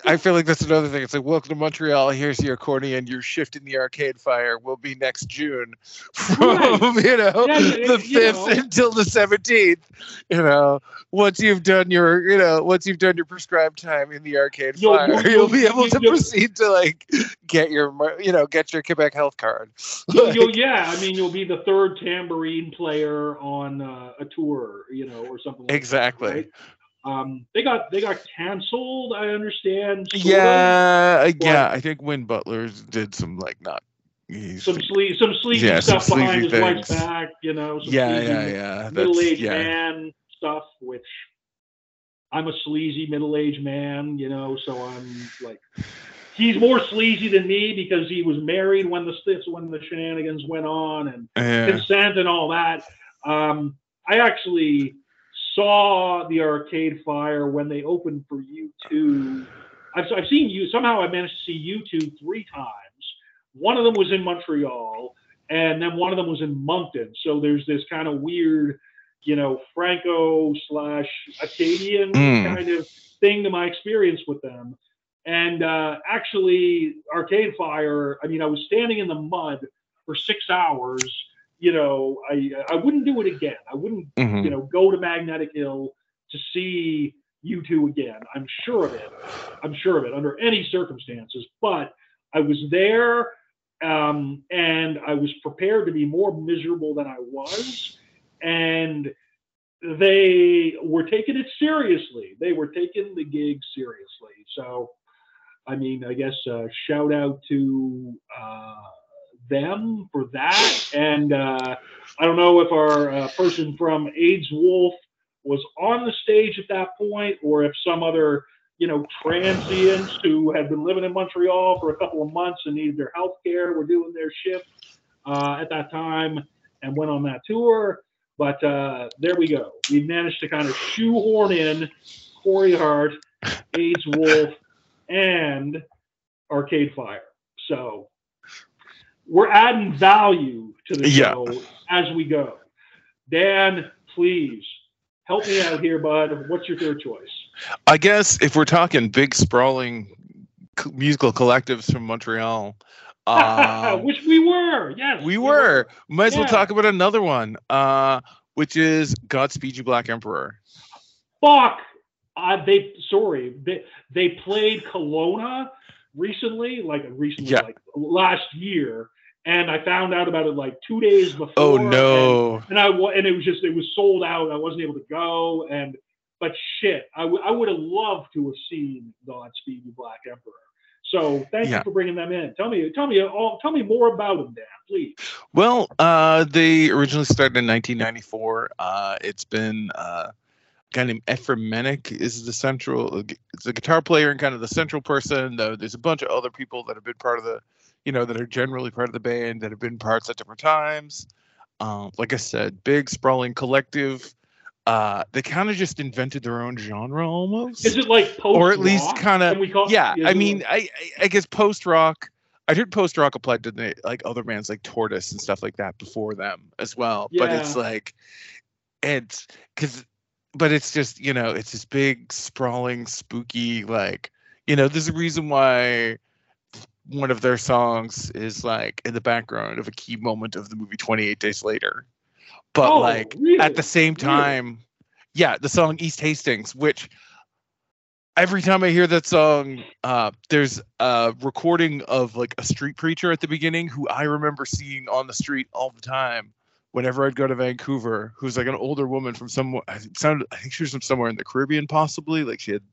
I feel like that's another thing. It's like, welcome to Montreal. Here's your accordion. You're shifting the Arcade Fire. Will be next June, from right. you know yeah, the fifth until the seventeenth. You know, once you've done your, you know, once you've done your prescribed time in the Arcade you'll, Fire, you'll, you'll be able you'll, to you'll, proceed to like get your, you know, get your Quebec health card. You'll, like, you'll, yeah, I mean, you'll be the third tambourine player on uh, a tour, you know, or something. Like exactly. That, right? Um, they got they got canceled, I understand. Yeah, of, yeah. I think Win Butler did some like not some sleazy some sleazy yeah, stuff some behind sleazy his things. Wife's back, you know. Some yeah, yeah, yeah. Middle-aged yeah. man stuff, which I'm a sleazy middle-aged man, you know. So I'm like, he's more sleazy than me because he was married when the when the shenanigans went on and yeah. consent and all that. Um, I actually. Saw the Arcade Fire when they opened for U two. I've, I've seen you somehow. I managed to see U two three times. One of them was in Montreal, and then one of them was in Moncton. So there's this kind of weird, you know, Franco slash Acadian mm. kind of thing to my experience with them. And uh, actually, Arcade Fire. I mean, I was standing in the mud for six hours. You know, I I wouldn't do it again. I wouldn't, mm-hmm. you know, go to Magnetic Hill to see U two again. I'm sure of it. I'm sure of it under any circumstances. But I was there, um, and I was prepared to be more miserable than I was. And they were taking it seriously. They were taking the gig seriously. So, I mean, I guess uh, shout out to... Uh, them for that, and uh I don't know if our uh, person from AIDS Wolf was on the stage at that point, or if some other, you know, transients who had been living in Montreal for a couple of months and needed their health care were doing their shift uh at that time and went on that tour. But uh there we go, we managed to kind of shoehorn in Corey Hart, AIDS Wolf, and Arcade Fire. So we're adding value to the show yeah. as we go. Dan, please help me out here, bud. What's your third choice? I guess if we're talking big, sprawling musical collectives from Montreal, uh, which we were, yes, we, we were. were. Might as yeah. well talk about another one, uh, which is Godspeed You Black Emperor. Fuck, uh, they sorry, they they played Kelowna recently, like recently, yeah. like last year. And I found out about it like two days before. Oh no! And, and I and it was just it was sold out. I wasn't able to go. And but shit, I, w I would have loved to have seen Godspeed You Black Emperor. So thank yeah. you for bringing them in. Tell me, tell me, all, tell me more about them, Dan, please. Well, uh, they originally started in nineteen ninety-four. Uh, it's been uh, kind of Ephraim Menick is the central, it's a guitar player and kind of the central person. Though there's a bunch of other people that have been part of the. You know, that are generally part of the band that have been parts at different times. Um, like I said, big sprawling collective. Uh, they kind of just invented their own genre almost. Is it like post-rock? Or at least kind of, yeah. I mean, I, I guess post-rock. I heard post-rock applied to the, like other bands like Tortoise and stuff like that before them as well. Yeah. But it's like, it's because, but it's just, you know, it's this big sprawling, spooky, like, you know, there's a reason why one of their songs is like in the background of a key moment of the movie twenty-eight days later. But oh, like really? At the same time, really? Yeah, the song East Hastings, which every time I hear that song, uh, there's a recording of like a street preacher at the beginning who I remember seeing on the street all the time whenever I'd go to Vancouver, who's like an older woman from somewhere. I sounded, I think she was from somewhere in the Caribbean, possibly. Like she had,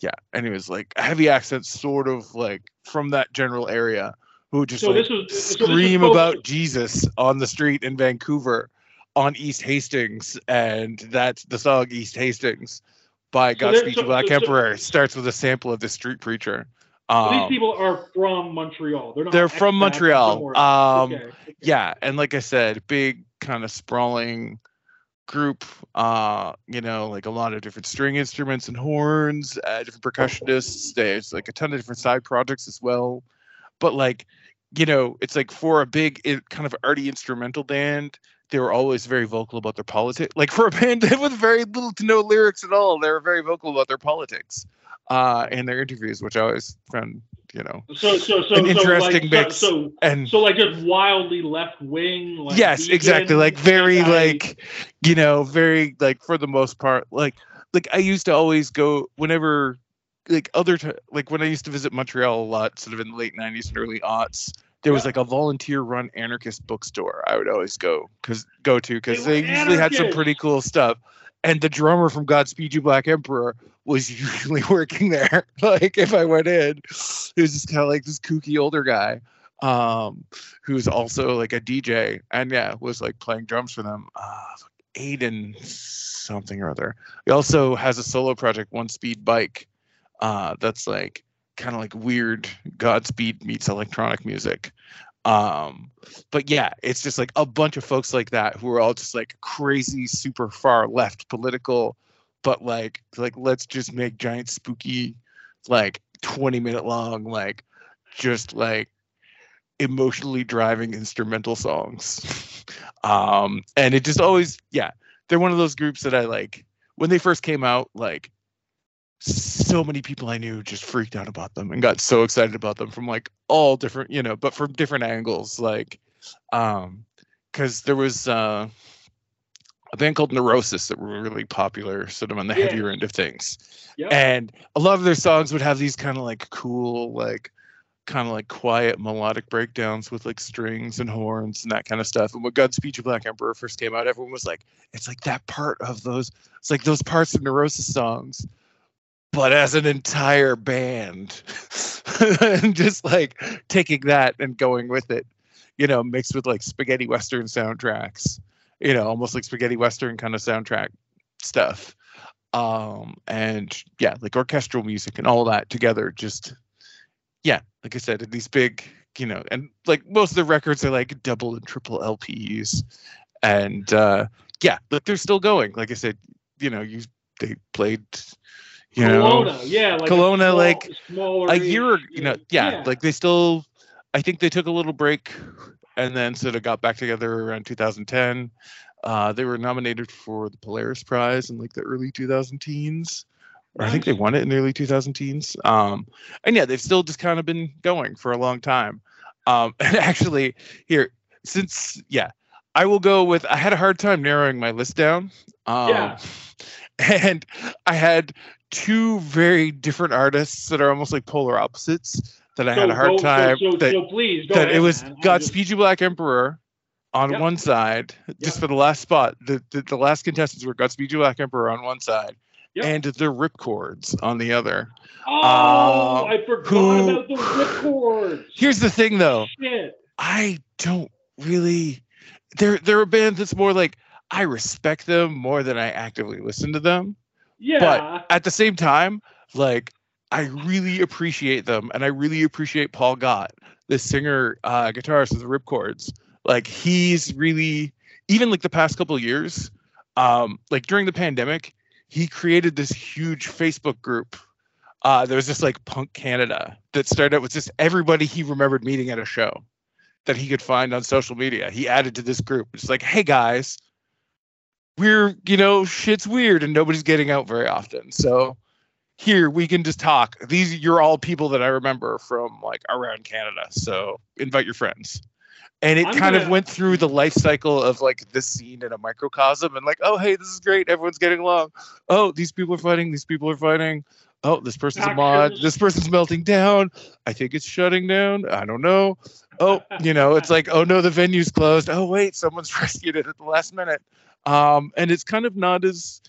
yeah. Anyways, like a heavy accent, sort of like from that general area, who would just so like, was, scream so about Jesus on the street in Vancouver on East Hastings, and that's the song East Hastings by Godspeed You Black Emperor starts with a sample of the street preacher. Um, so these people are from Montreal. They're not. They're from Montreal. Um, okay. Okay. Yeah, and like I said, big kind of sprawling group. Uh, you know, like a lot of different string instruments and horns, uh, different percussionists. There's like a ton of different side projects as well. But like, you know, it's like for a big it, kind of arty instrumental band, they were always very vocal about their politics. Like for a band with very little to no lyrics at all, they were very vocal about their politics. Uh, in their interviews, which I always found, you know, so so so an interesting so, like, mix, so, so, and so like just wildly left wing. Like, yes, vegan, exactly. Like very I, like, you know, very like for the most part, like like I used to always go whenever like other t- like when I used to visit Montreal a lot, sort of in the late nineties and early aughts. There was like a volunteer-run anarchist bookstore I would always go cause go to because they anarchist. usually had some pretty cool stuff. And the drummer from Godspeed You Black Emperor was usually working there. Like if I went in, it was just kind of like this kooky older guy um, who's also like a D J and yeah, was like playing drums for them. Uh, Aiden something or other. He also has a solo project, One Speed Bike, uh, that's like kind of like weird Godspeed meets electronic music. Um, but yeah, it's just like a bunch of folks like that who are all just like crazy, super far left political, but like, like, let's just make giant spooky, like twenty minute long, like just like emotionally driving instrumental songs. um, and it just always, yeah, they're one of those groups that I like when they first came out, like so many people I knew just freaked out about them and got so excited about them from like all different, you know, but from different angles, like, um, cause there was, uh, a band called Neurosis that were really popular sort of on the yeah. heavier end of things. Yep. And a lot of their songs would have these kind of like cool, like kind of like quiet melodic breakdowns with like strings and horns and that kind of stuff. And when Godspeed You Black Emperor first came out, everyone was like, it's like that part of those, it's like those parts of Neurosis songs, but as an entire band and just like taking that and going with it, you know, mixed with like Spaghetti Western soundtracks, you know, almost like Spaghetti Western kind of soundtrack stuff. Um, and yeah, like orchestral music and all that together. Just, yeah, like I said, these big, you know, and like most of the records are like double and triple L Ps. And uh, yeah, like they're still going. Like I said, you know, you they played... You Kelowna, know, yeah, like Kelowna, small, like smaller, a year, you know, yeah, yeah, like they still, I think they took a little break, and then sort of got back together around two thousand ten. Uh, they were nominated for the Polaris Prize in like the early two thousand teens, or I think they won it in the early two thousand teens. Um, and yeah, they've still just kind of been going for a long time. Um, and actually, here since yeah, I will go with. I had a hard time narrowing my list down. Um, yeah, and I had. Two very different artists that are almost like polar opposites that I so, had a hard go, time. So, so, that, so please, that ahead, it was man. Godspeed You Black Emperor on yep. one side, yep. just for the last spot. The, the the last contestants were Godspeed You Black Emperor on one side, yep. and the Ripcords on the other. Oh, uh, I forgot who, about the Ripcords. Here's the thing, though. Shit. I don't really. They're they're a band that's more like I respect them more than I actively listen to them. Yeah. But at the same time, like, I really appreciate them. And I really appreciate Paul Gott, the singer, uh, guitarist of the Ripcords. Like, he's really, even like the past couple of years, um, like during the pandemic, he created this huge Facebook group. Uh, there was this like Punk Canada that started out with just everybody he remembered meeting at a show that he could find on social media. He added to this group. It's like, hey, guys. We're, you know, shit's weird and nobody's getting out very often. So here we can just talk. These you're all people that I remember from like around Canada. So invite your friends. And it I'm kind gonna... of went through the life cycle of like this scene in a microcosm and like, oh, hey, this is great. Everyone's getting along. Oh, these people are fighting. These people are fighting. Oh, this person's a mod. This person's melting down. I think it's shutting down. I don't know. Oh, you know, it's like, oh, no, the venue's closed. Oh, wait, someone's rescued it at the last minute. Um, and it's kind of not as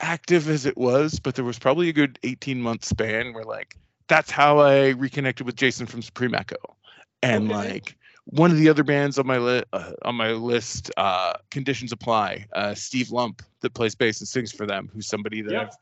active as it was, but there was probably a good eighteen month span where like, that's how I reconnected with Jason from Supreme Echo. And okay. like one of the other bands on my, li- uh, on my list, uh, Conditions Apply, uh, Steve Lump that plays bass and sings for them, who's somebody that yeah. I've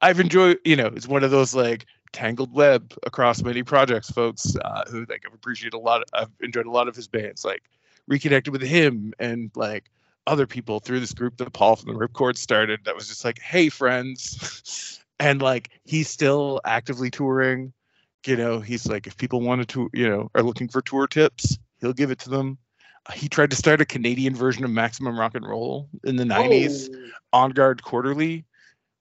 I've enjoyed, you know, it's one of those like tangled web across many projects, folks, uh, who like I've appreciated a lot. Of, I've enjoyed a lot of his bands, like reconnected with him and like other people through this group that Paul from the Ripcordz started that was just like, hey, friends. And like, he's still actively touring, you know, he's like, if people want to, you know, are looking for tour tips, he'll give it to them. He tried to start a Canadian version of Maximum Rock and Roll in the nineties, oh. On Guard Quarterly.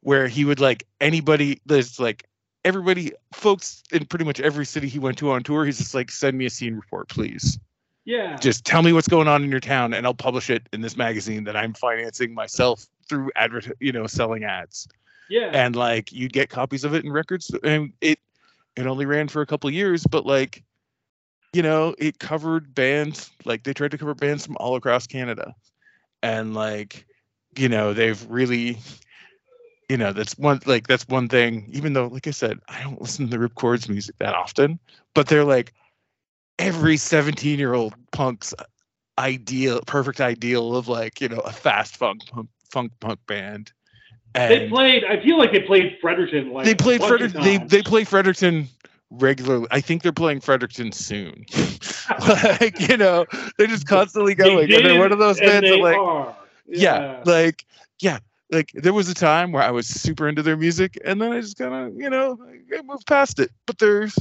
Where he would like anybody there's like everybody folks in pretty much every city he went to on tour, he's just like, send me a scene report, please. Yeah. Just tell me what's going on in your town and I'll publish it in this magazine that I'm financing myself through advert, you know, selling ads. Yeah. And like you'd get copies of it in records and it it only ran for a couple of years, but like, you know, it covered bands, like they tried to cover bands from all across Canada. And like, you know, they've really You know, that's one like that's one thing, even though, like I said, I don't listen to the Ripcordz music that often, but they're like every seventeen-year-old punk's ideal, perfect ideal of like, you know, a fast funk punk, funk punk band. And they played, I feel like they played Fredericton. Like they played Fredericton. They, they play Fredericton regularly. I think they're playing Fredericton soon. Like, you know, they're just constantly going. They did, and they're one of those bands that like, are. Yeah. yeah, like, yeah. Like, there was a time where I was super into their music, and then I just kind of, you know, I moved past it. But there's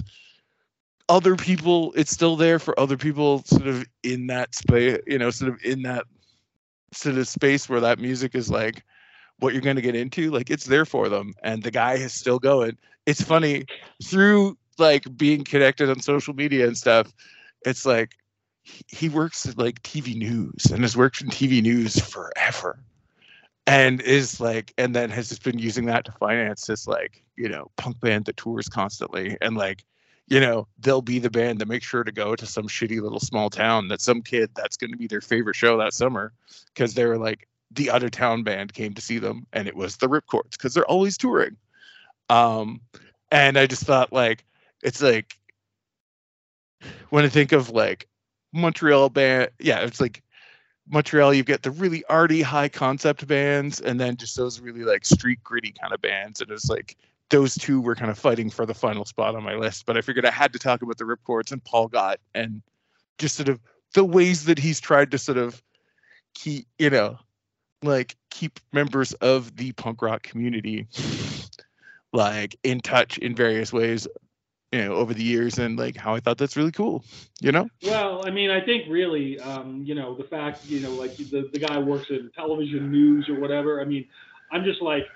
other people, it's still there for other people sort of in that space, you know, sort of in that sort of space where that music is like what you're going to get into. Like, it's there for them. And the guy is still going. It's funny, through like being connected on social media and stuff, it's like he works at like T V News and has worked in T V News forever. And is like, and then has just been using that to finance this, like, you know, punk band that tours constantly. And like, you know, they'll be the band that makes sure to go to some shitty little small town that some kid that's going to be their favorite show that summer. Cause they were like, the other town band came to see them and it was the Ripcordz, cause they're always touring. Um, and I just thought like, it's like, when I think of like Montreal band, yeah, it's like, Montreal, you get the really arty, high concept bands, and then just those really like street gritty kind of bands. And it was like those two were kind of fighting for the final spot on my list. But I figured I had to talk about the Ripcordz and Paul Gott and just sort of the ways that he's tried to sort of keep, you know, like keep members of the punk rock community like in touch in various ways, you know, over the years, and like how I thought that's really cool, you know? Well, I mean, I think really, um, you know, the fact, you know, like the, the guy works in television news or whatever. I mean, I'm just like,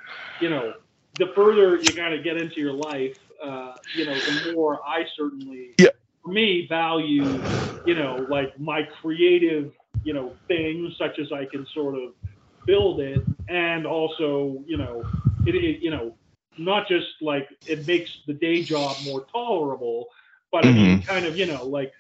you know, the further you kind of get into your life, uh, you know, the more I certainly, yeah. for me, value, you know, like my creative, you know, things such as I can sort of build it. And also, you know, it, it you know, not just like it makes the day job more tolerable, but mm-hmm. I mean, kind of, you know, like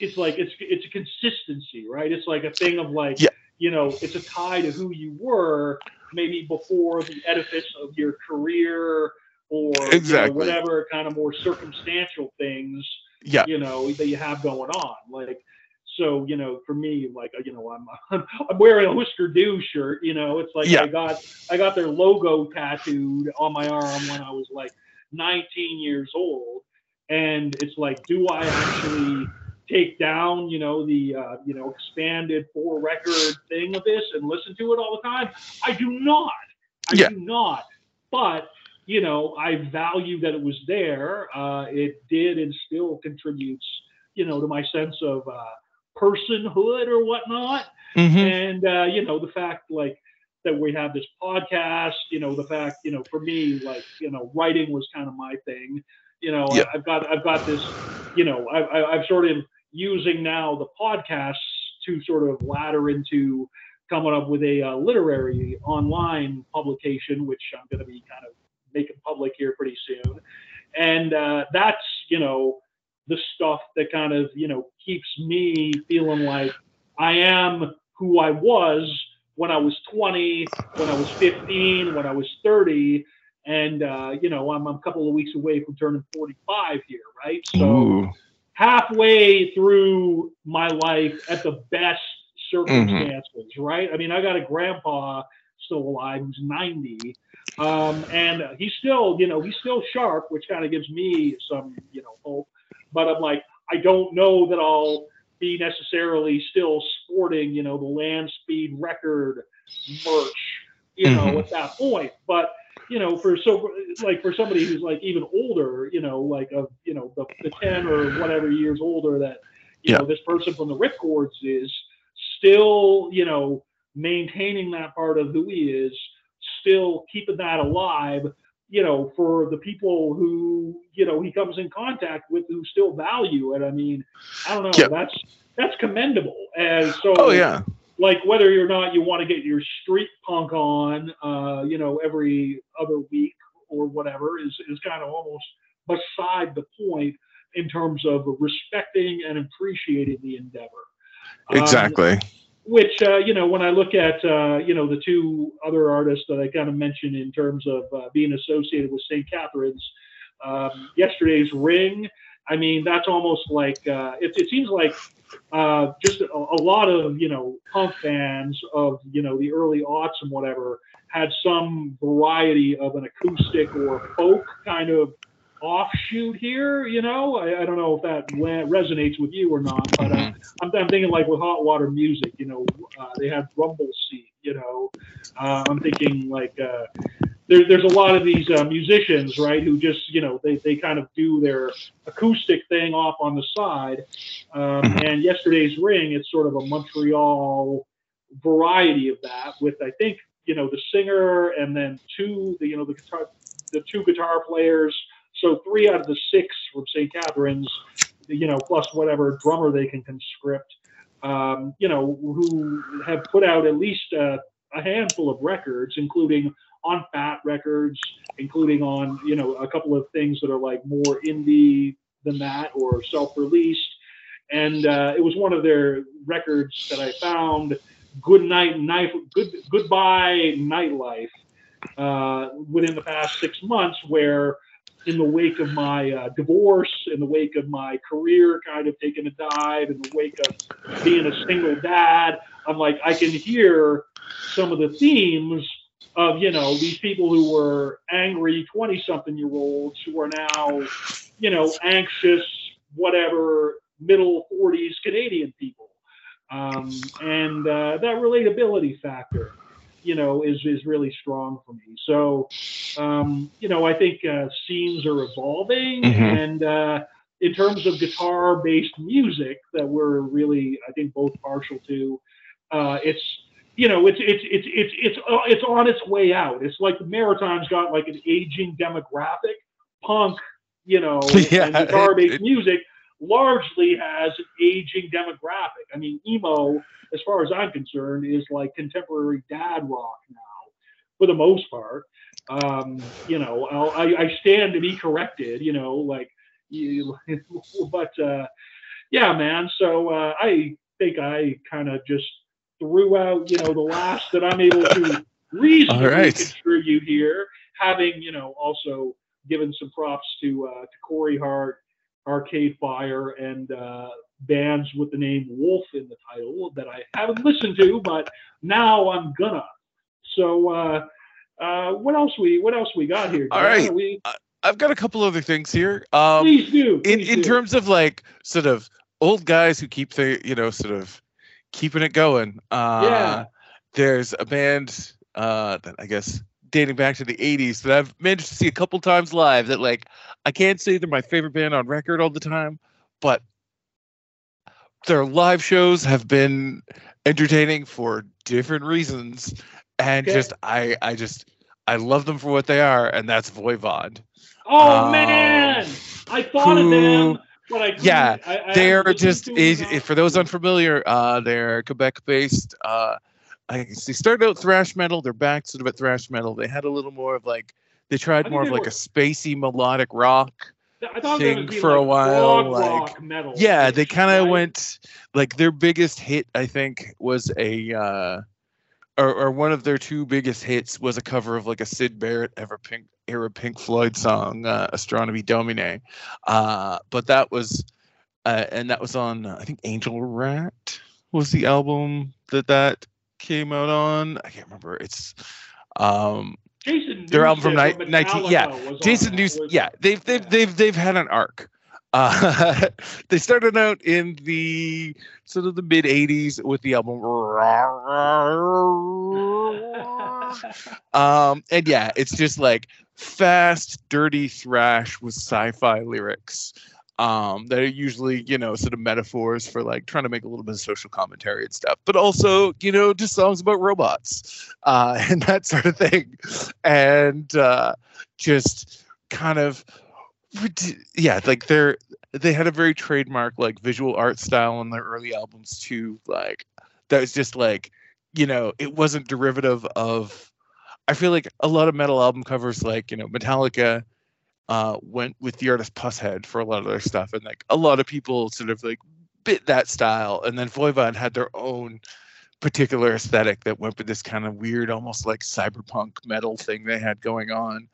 it's like it's it's a consistency, right? It's like a thing of like, yeah. you know, it's a tie to who you were maybe before the edifice of your career or exactly. you know, whatever kind of more circumstantial things, yeah. you know, that you have going on. Like, so, you know, for me, like, you know, I'm I'm wearing a Husker Du shirt, you know, it's like yeah. I got I got their logo tattooed on my arm when I was like nineteen years old. And it's like, do I actually take down, you know, the, uh, you know, expanded four record thing of this and listen to it all the time? I do not. I yeah. do not. But, you know, I value that it was there. Uh, it did and still contributes, you know, to my sense of, uh, personhood or whatnot. Mm-hmm. And, uh, you know, the fact like, that we have this podcast, you know, the fact, you know, for me, like, you know, writing was kind of my thing, you know, yep. I've got, I've got this, you know, I, I, I've sort of using now the podcasts to sort of ladder into coming up with a uh, literary online publication, which I'm going to be kind of making public here pretty soon. And uh, that's, you know, the stuff that kind of, you know, keeps me feeling like I am who I was when I was twenty, when I was fifteen, when I was thirty. And, uh, you know, I'm, I'm a couple of weeks away from turning forty-five here, right? So Ooh. halfway through my life at the best circumstances, mm-hmm. right? I mean, I got a grandpa still alive who's ninety. Um, and he's still, you know, he's still sharp, which kind of gives me some, you know, hope. But I'm like, I don't know that I'll be necessarily still sporting, you know, the Land Speed record merch, you know, mm-hmm. at that point. But, you know, for so like for somebody who's like even older, you know, like, of, you know, the, the ten or whatever years older that, you yeah. know, this person from the Ripcordz is still, you know, maintaining that part of who he is, still keeping that alive, you know, for the people who, you know, he comes in contact with who still value it. I mean, I don't know, yep. that's, that's commendable. And so, oh, yeah. like, whether or not you want to get your street punk on, uh, you know, every other week or whatever is, is kind of almost beside the point in terms of respecting and appreciating the endeavor. Exactly. Um, Which, uh, you know, when I look at, uh, you know, the two other artists that I kind of mentioned in terms of uh, being associated with Saint Catharines, um, Yesterday's Ring, I mean, that's almost like, uh, it, it seems like uh, just a, a lot of, you know, punk fans of, you know, the early aughts and whatever had some variety of an acoustic or folk kind of offshoot here, you know. I, I don't know if that resonates with you or not, but uh, I'm, I'm thinking like with Hot Water Music, you know, uh, they have Rumble Seat, you know. Uh, I'm thinking like uh, there, there's a lot of these uh, musicians, right, who just, you know, they, they kind of do their acoustic thing off on the side. Um, and Yesterday's Ring, it's sort of a Montreal variety of that with, I think, you know, the singer and then two, the, you know, the guitar, the two guitar players. So three out of the six from Saint Catharines, you know, plus whatever drummer they can conscript, um, you know, who have put out at least uh, a handful of records, including on Fat Records, including on, you know, a couple of things that are like more indie than that or self-released. And uh, it was one of their records that I found, Good Night, Knife, Good Goodbye Nightlife, uh, within the past six months where, in the wake of my uh, divorce, in the wake of my career kind of taking a dive, in the wake of being a single dad, I'm like, I can hear some of the themes of, you know, these people who were angry twenty-something-year-olds who are now, you know, anxious, whatever, middle forties Canadian people. Um, and uh, that relatability factor, you know, is, is really strong for me. So, um, you know, I think uh, scenes are evolving. Mm-hmm. And uh, in terms of guitar-based music that we're really, I think, both partial to, uh, it's, you know, it's, it's, it's, it's, it's, uh, it's on its way out. It's like the Maritime's got like an aging demographic. Punk, you know, yeah, and guitar-based it, music largely has an aging demographic. I mean, emo, as far as I'm concerned, is like contemporary dad rock now, for the most part. Um, you know, I'll, I, I stand to be corrected, you know, like, you, but uh, yeah, man. So uh, I think I kind of just threw out, you know, the last that I'm able to reasonably right. contribute here, having, you know, also given some props to, uh, to Corey Hart, Arcade Fire, and uh, bands with the name Wolf in the title that I haven't listened to, but now I'm gonna. So uh, uh, what else we what else we got here? All right, we... I've got a couple other things here. Um, please do. Please in in do. terms of like sort of old guys who keep the you know sort of keeping it going. Uh, yeah. There's a band uh, that I guess dating back to the eighties that I've managed to see a couple times live. That like I can't say they're my favorite band on record all the time, but their live shows have been entertaining for different reasons, and okay. just I I just I love them for what they are, and that's Voivod. Oh um, man, I thought who, of them. But I yeah, I, I they're just is, for those unfamiliar, uh, they're Quebec-based. Uh, I they started out thrash metal. They're back sort of at thrash metal. They had a little more of like they tried more of like were, a spacey melodic rock I thought thing be for like a while. Rock, like rock, metal yeah, they kind of right? went like their biggest hit. I think was a uh, or or one of their two biggest hits was a cover of like a Syd Barrett ever Pink. Era Pink Floyd song, uh, Astronomy Domine. Uh, but that was, uh, and that was on, uh, I think Angel Rat was the album that that came out on. I can't remember. It's, um, Jason their album from nineteen, yeah. Jason Newsted, yeah. They've, they've, yeah. they've, they've had an arc. Uh, they started out in the sort of the mid eighties with the album um, and yeah, it's just like fast, dirty thrash with sci-fi lyrics um, that are usually, you know, sort of metaphors for like trying to make a little bit of social commentary and stuff, but also, you know, just songs about robots uh, and that sort of thing, and uh, just kind of. Yeah, like they're they had a very trademark like visual art style on their early albums too. Like that was just like, you know, it wasn't derivative of. I feel like a lot of metal album covers, like, you know, Metallica uh, went with the artist Pusshead for a lot of their stuff, and like a lot of people sort of like bit that style, and then Voivod had their own particular aesthetic that went with this kind of weird, almost like cyberpunk metal thing they had going on.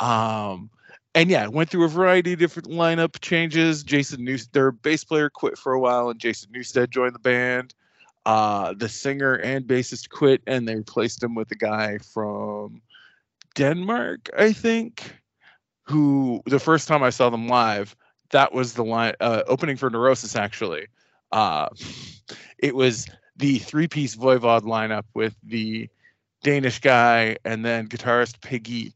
Um, And yeah, went through a variety of different lineup changes. Jason Newsted, their bass player, quit for a while, and Jason Newsted joined the band. Uh, the singer and bassist quit, and they replaced him with a guy from Denmark, I think. Who the first time I saw them live, that was the line uh, opening for Neurosis. Actually, uh, it was the three-piece Voivod lineup with the Danish guy and then guitarist Piggy.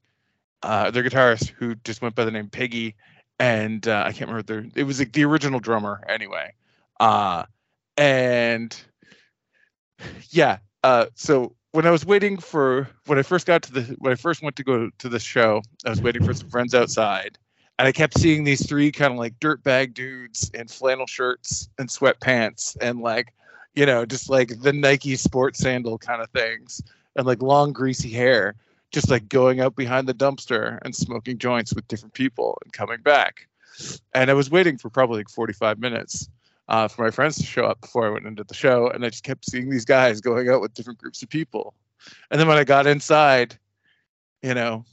Uh, their guitarist, who just went by the name Piggy, and uh, I can't remember their. It was like the original drummer, anyway. Uh, and yeah, uh, so when I was waiting for when I first got to the when I first went to go to the show, I was waiting for some friends outside, and I kept seeing these three kind of like dirtbag dudes in flannel shirts and sweatpants, and like, you know, just like the Nike sports sandal kind of things, and like long greasy hair. Just like going out behind the dumpster and smoking joints with different people and coming back. And I was waiting for probably like forty-five minutes uh, for my friends to show up before I went into the show. And I just kept seeing these guys going out with different groups of people. And then when I got inside, you know,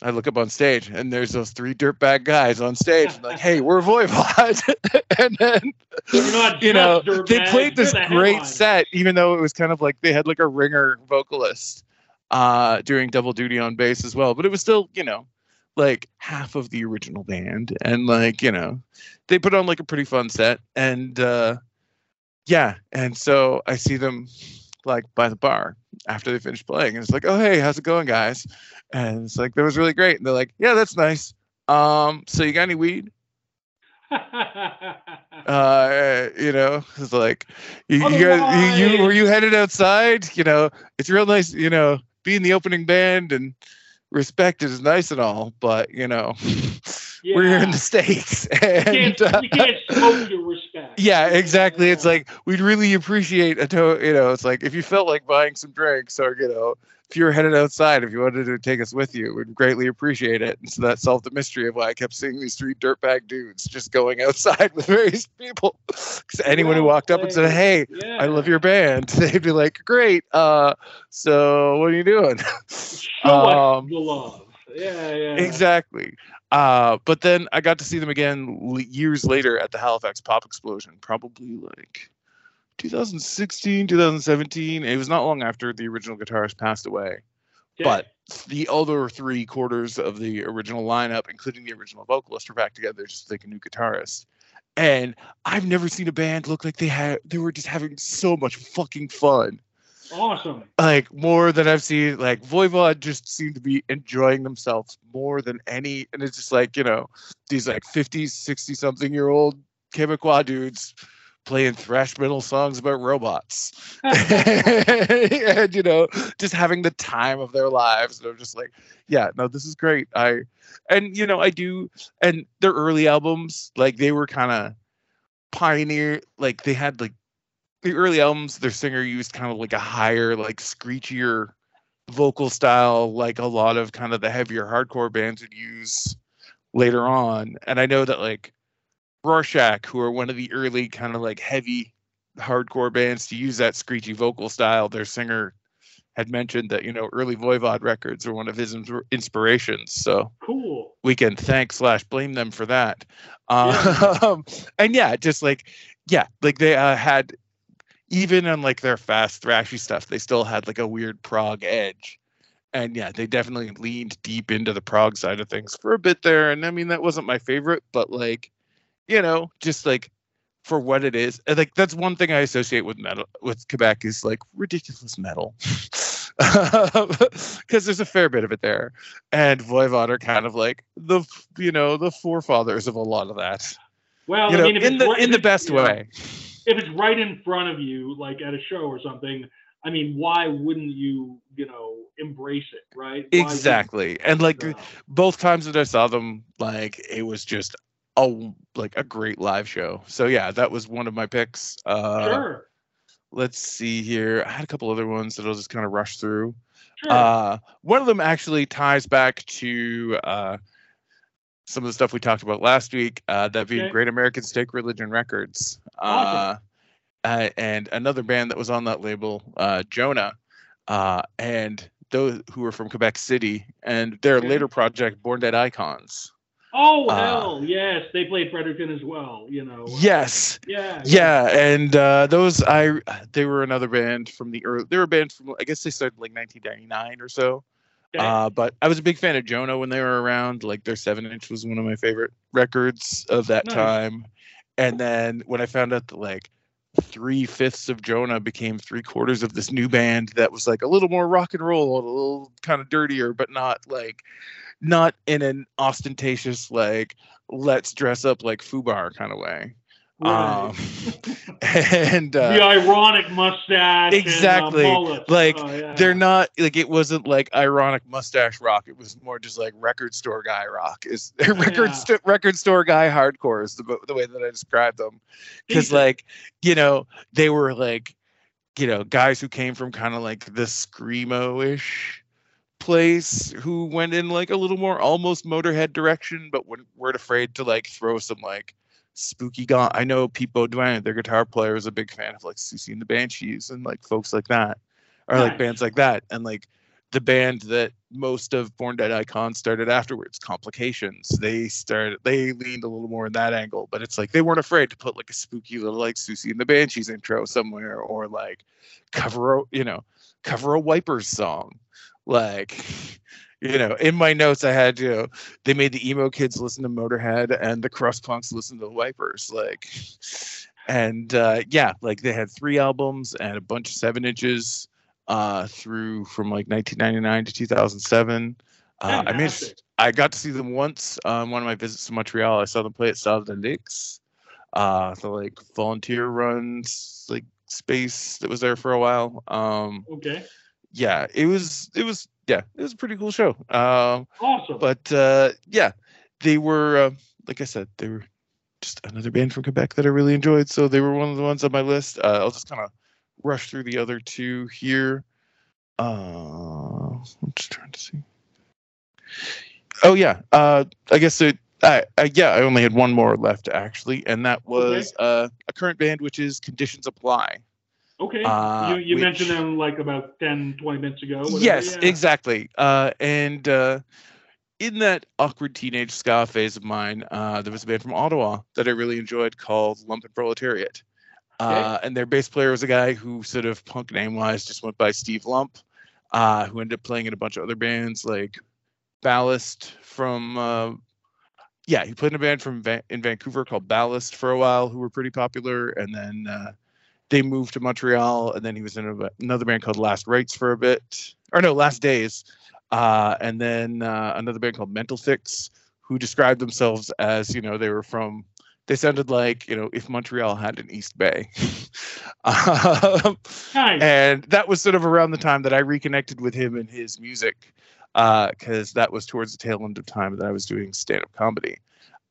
I look up on stage and there's those three dirtbag guys on stage. And like, hey, we're Voivod. And then, not you know, dirtbag. They played this the great headline. set, even though it was kind of like they had like a ringer vocalist. Uh, doing double duty on bass as well, but it was still, you know, like half of the original band, and like, you know, they put on like a pretty fun set, and uh, yeah, and so I see them like by the bar after they finished playing, and it's like, oh hey, how's it going, guys? And it's like, that was really great, and they're like, yeah, that's nice. Um, so you got any weed? uh you know it's like you, you, guys, you, you were you headed outside, you know, it's real nice, you know, being the opening band and respect is nice and all, but you know, yeah. We're here in the States, and you can't, uh, you can't smoke your respect. Yeah, exactly. Yeah. It's like, we'd really appreciate a to you know it's like, if you felt like buying some drinks, or you know, if you were headed outside, if you wanted to take us with you, we'd greatly appreciate it. And so that solved the mystery of why I kept seeing these three dirtbag dudes just going outside with various people. Because anyone who walked up and said, hey, yeah. I love your band, they'd be like, great. Uh, so what are you doing? Show um, what you love. Yeah, yeah. Exactly. Uh, but then I got to see them again years later at the Halifax Pop Explosion, probably like two thousand sixteen, two thousand seventeen. It was not long after the original guitarist passed away, yeah. But the other three quarters of the original lineup, including the original vocalist, were back together, just like a new guitarist. And I've never seen a band look like they had, they were just having so much fucking fun. Awesome. Like more than I've seen, like Voivod just seemed to be enjoying themselves more than any. And it's just like, you know, these like fifty, sixty something year old Quebecois dudes playing thrash metal songs about robots and, you know, just having the time of their lives. And I'm just like, yeah, no, this is great. I, and you know, I do. And their early albums, like they were kind of pioneer, like they had like the early albums, their singer used kind of like a higher, like screechier vocal style, like a lot of kind of the heavier hardcore bands would use later on. And I know that like Rorschach, who are one of the early kind of like heavy hardcore bands to use that screechy vocal style, their singer had mentioned that, you know, early Voivod records were one of his inspirations. So cool. We can thank slash blame them for that. Yeah. Um, and yeah, just like, yeah, like they uh, had, even on like their fast thrashy stuff, they still had like a weird prog edge. And yeah, they definitely leaned deep into the prog side of things for a bit there. And I mean, that wasn't my favorite, but like, you know, just like for what it is. And like, that's one thing I associate with metal, with Quebec, is like ridiculous metal. Because there's a fair bit of it there. And Voivod are kind of like the, you know, the forefathers of a lot of that. Well, you I know, mean, in the, right, in the best you know, way. If it's right in front of you, like at a show or something, I mean, why wouldn't you, you know, embrace it, right? Why exactly. And like uh, both times that I saw them, like it was just a like a great live show. So yeah, that was one of my picks. Uh, sure. Let's see here. I had a couple other ones that I'll just kind of rush through. Sure. Uh, one of them actually ties back to uh, some of the stuff we talked about last week. Uh, that okay. being Great American Steak Religion Records. Awesome. Uh, Uh, and another band that was on that label, uh, Jonah, uh, and those who were from Quebec City, and their okay. later project, Born Dead Icons. Oh, uh, hell, yes. They played Fredericton as well, you know. Yes. Yeah. Yeah, yeah. And uh, those, I they were another band from the early, they were a band from, I guess they started like nineteen ninety-nine or so. Okay. Uh, but I was a big fan of Jonah when they were around. Like their seven inch was one of my favorite records of that nice. time. And then when I found out that like, three-fifths of Jonah became three-quarters of this new band that was like a little more rock and roll, a little kind of dirtier, but not like, not in an ostentatious, like, let's dress up like Fubar kind of way. Right. Um, and uh, the ironic mustache. Exactly. And, uh, like, oh, yeah. they're not, like, it wasn't like ironic mustache rock. It was more just like record store guy rock. Is yeah. record, st- record store guy hardcore is the, the way that I described them. Because, like, you know, they were like, you know, guys who came from kind of like the Screamo ish place who went in like a little more almost Motorhead direction, but weren't afraid to like throw some like spooky gone. I know Pete Baudouin, their guitar player, is a big fan of like Siouxsie and the Banshees and like folks like that, or nice. like bands like that. And like the band that most of Born Dead Icons started afterwards, Complications, they started, they leaned a little more in that angle, but it's like they weren't afraid to put like a spooky little like Siouxsie and the Banshees intro somewhere, or like cover, you know, cover a Wipers song. Like, you know, in my notes I had, you know, they made the emo kids listen to Motorhead and the crust punks listen to the Wipers, like, and uh, yeah, like they had three albums and a bunch of seven inches uh, through from like nineteen ninety-nine to two thousand seven. Uh, I mean, I got to see them once on one of my visits to Montreal. I saw them play at Salle de Nix, uh, the like volunteer runs like space that was there for a while. Um, okay. Yeah, it was it was. Yeah, it was a pretty cool show. Um, awesome. But uh, yeah, they were, uh, like I said, they were just another band from Quebec that I really enjoyed. So they were one of the ones on my list. Uh, I'll just kind of rush through the other two here. Uh, I'm just trying to see. Oh, yeah. Uh, I guess it, I, I, yeah, I only had one more left, actually. And that was okay. uh, a current band, which is Conditions Apply. Okay, uh, you, you which, mentioned them like about ten, twenty minutes ago. Whatever. Yes, yeah. exactly. Uh, and uh, in that awkward teenage ska phase of mine, uh, there was a band from Ottawa that I really enjoyed called Lumpen Proletariat. Okay. Uh, and their bass player was a guy who sort of punk name-wise just went by Steve Lump, uh, who ended up playing in a bunch of other bands like Ballast from... Uh, yeah, he played in a band from Va- in Vancouver called Ballast for a while, who were pretty popular, and then... Uh, They moved to Montreal, and then he was in a, another band called Last Rites for a bit. Or no, Last Days. Uh, and then uh, another band called Mental Fix, who described themselves as, you know, they were from they sounded like, you know, if Montreal had an East Bay. um, nice. And that was sort of around the time that I reconnected with him and his music, because uh, that was towards the tail end of time that I was doing stand-up comedy,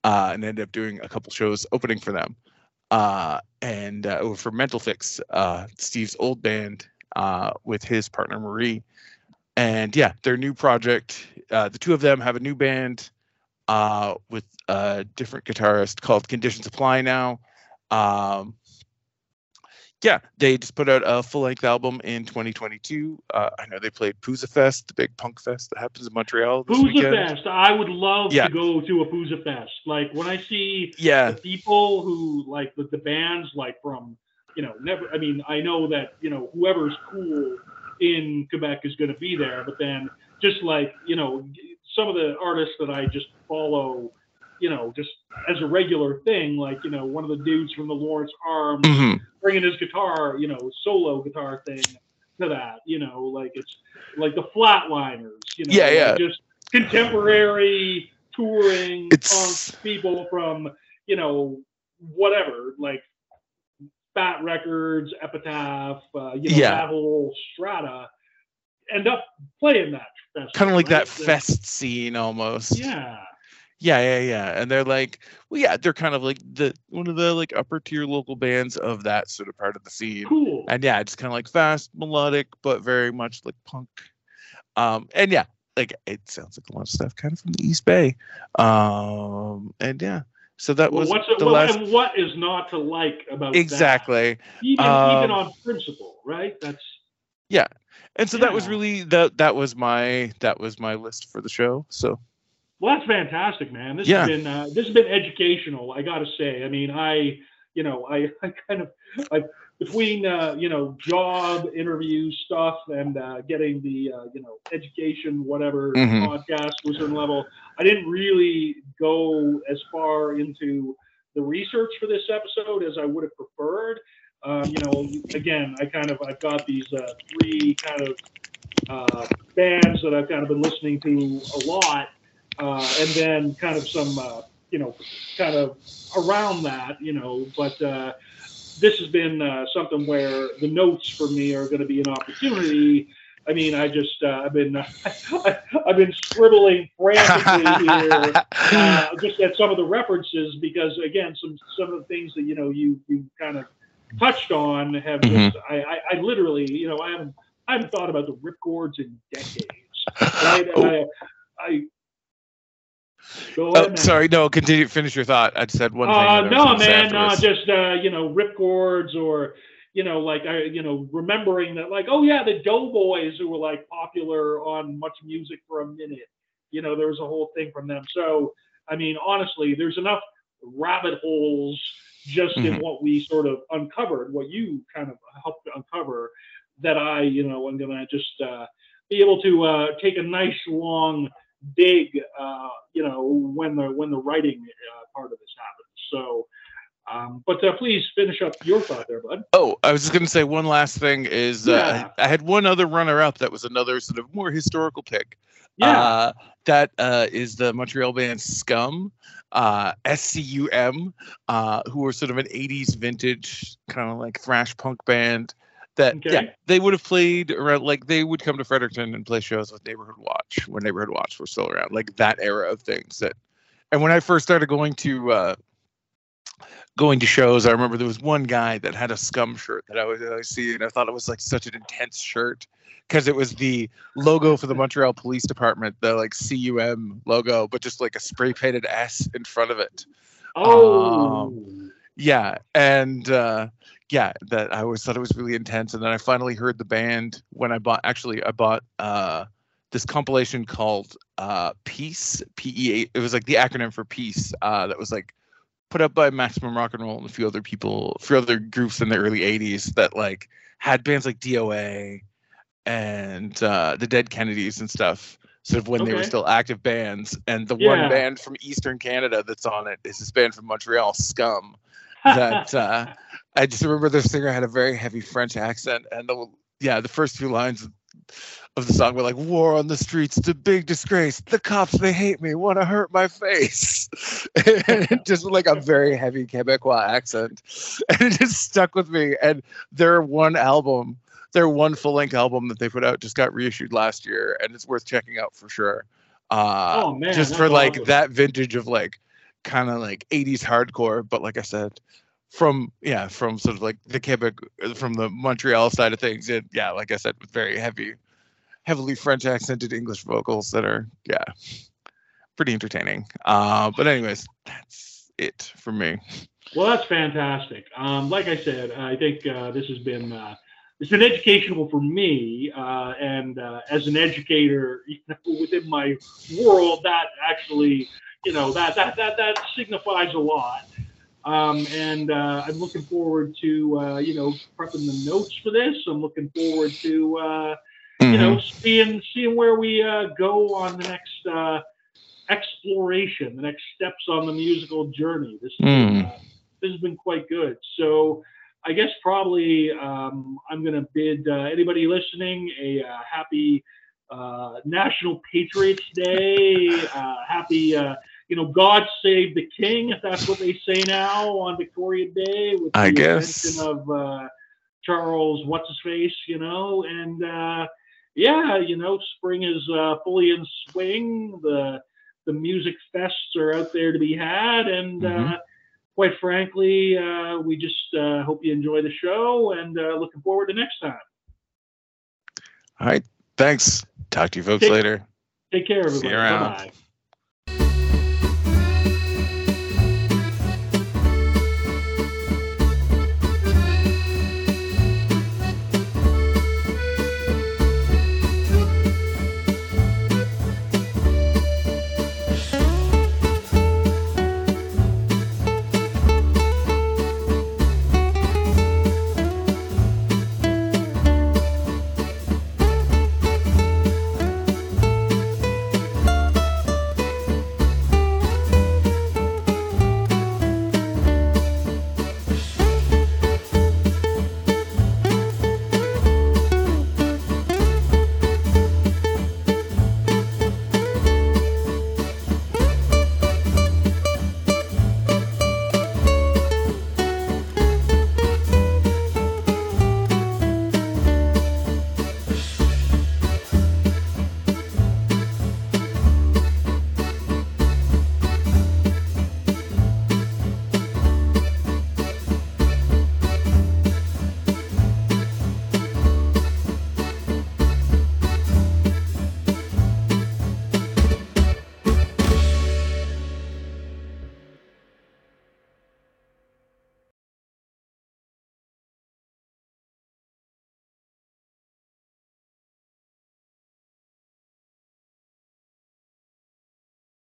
uh, and ended up doing a couple shows opening for them. Uh, and uh, for Mental Fix, uh, Steve's old band, uh, with his partner Marie. And yeah, their new project, uh, the two of them have a new band, uh, with a different guitarist called Conditions Apply now. Um, yeah, they just put out a full-length album in twenty twenty-two. Uh, I know they played Pooza Fest, the big punk fest that happens in Montreal this weekend. Pooza Fest. I would love yeah. to go to a Pooza Fest. Like, when I see yeah. the people who, like, the, the bands, like, from, you know, never, I mean, I know that, you know, whoever's cool in Quebec is going to be there, but then just, like, you know, some of the artists that I just follow, you know, just as a regular thing, like, you know, one of the dudes from the Lawrence Arms mm-hmm. bringing his guitar, you know, solo guitar thing to that, you know, like, it's like the Flatliners, you know, yeah, yeah. just contemporary touring it's... people from, you know, whatever, like Fat Records, Epitaph, uh, you know, yeah. that whole strata end up playing that. Kind of like right? that fest scene almost. Yeah. Yeah, yeah, yeah. And they're like, well, yeah, they're kind of like the one of the like upper tier local bands of that sort of part of the scene. Cool. And yeah, it's kind of like fast, melodic, but very much like punk. Um, and yeah, like it sounds like a lot of stuff kind of from the East Bay. Um, and yeah, so that was well, what's it, the well, last. And what is not to like about exactly. that? Exactly. Even, um, even on principle, right? That's. Yeah, and so yeah. that was really that. That was my that was my list for the show. So. Well, that's fantastic, man. This yeah. has been uh, this has been educational. I gotta say. I mean, I you know, I, I kind of I between uh, you know, job interview stuff and uh, getting the uh, you know, education whatever mm-hmm. podcast Wizard Level, I didn't really go as far into the research for this episode as I would have preferred. Uh, you know, again, I kind of I've got these uh, three kind of uh, bands that I've kind of been listening to a lot. Uh, and then kind of some, uh, you know, kind of around that, you know, but uh, this has been uh, something where the notes for me are going to be an opportunity. I mean, I just, uh, I've been, I've been scribbling frantically here, uh, just at some of the references, because again, some, some of the things that, you know, you, you kind of touched on have, mm-hmm. just, I, I, I literally, you know, I haven't, I haven't thought about the Ripcords in decades. Right? And oh. I, I Oh, sorry, no, continue, finish your thought. I said one thing. Uh, no, man, no, just, uh, you know, Ripcords or, you know, like, I, you know, remembering that, like, oh, yeah, the Doughboys who were, like, popular on Much Music for a minute. You know, there was a whole thing from them. So, I mean, honestly, there's enough rabbit holes just mm-hmm. in what we sort of uncovered, what you kind of helped uncover, that I, you know, I'm going to just uh, be able to uh, take a nice, long dig, uh, you know, when the when the writing uh, part of this happens. So, um, but uh, please finish up your thought there, bud. Oh, I was just going to say one last thing is yeah. uh, I had one other runner-up that was another sort of more historical pick. Yeah, uh, that uh, is the Montreal band Scum, uh, S C U M, uh, who were sort of an eighties vintage kind of like thrash punk band. That okay. yeah, they would have played around, like they would come to Fredericton and play shows with Neighborhood Watch when Neighborhood Watch were still around, like that era of things. That, and when I first started going to uh, going to shows, I remember there was one guy that had a Scum shirt that I would always see, and I thought it was like such an intense shirt because it was the logo for the Montreal Police Department, the like C U M logo, but just like a spray painted S in front of it. Oh. Um, Yeah, and uh, yeah, that I always thought it was really intense, and then I finally heard the band when I bought. Actually, I bought uh, this compilation called uh, Peace, P E A. It was like the acronym for Peace. Uh, that was like put up by Maximum Rock and Roll and a few other people, a few other groups in the early eighties that like had bands like D O A and uh, the Dead Kennedys and stuff. Sort of when okay. they were still active bands, and the yeah. one band from Eastern Canada that's on it is this band from Montreal, Scum. that uh, I just remember their singer had a very heavy French accent, and the, yeah, the first few lines of the song, but like war on the streets, the big disgrace, the cops, they hate me, want to hurt my face. And just like a very heavy Quebecois accent. And it just stuck with me. And their one album, their one full-length album that they put out just got reissued last year, and it's worth checking out for sure. Uh, oh, man, just for like awesome. That vintage of like kind of like eighties hardcore, but like I said, from yeah, from sort of like the Quebec, from the Montreal side of things, and yeah, like I said, with very heavy, heavily French accented English vocals that are yeah, pretty entertaining. Uh, but anyways, that's it for me. Well, that's fantastic. Um, like I said, I think uh, this has been uh, it's been educational for me, uh, and uh, as an educator, you know, within my world, that actually, you know, that that that that signifies a lot. Um, and uh, I'm looking forward to, uh, you know, prepping the notes for this. I'm looking forward to, uh, mm-hmm. you know, seeing seeing where we uh, go on the next uh, exploration, the next steps on the musical journey. This, mm. uh, this has been quite good. So I guess probably um, I'm going to bid uh, anybody listening a uh, happy uh, National Patriots Day, uh, happy... Uh, You know, God save the king, if that's what they say now on Victoria Day, with I the guess. mention of uh, Charles What's-His-Face, you know. And, uh, yeah, you know, spring is uh, fully in swing. The the music fests are out there to be had. And mm-hmm. uh, quite frankly, uh, we just uh, hope you enjoy the show, and uh, looking forward to next time. All right. Thanks. Talk to you folks take, later. Take care, everybody. See you around. Bye-bye.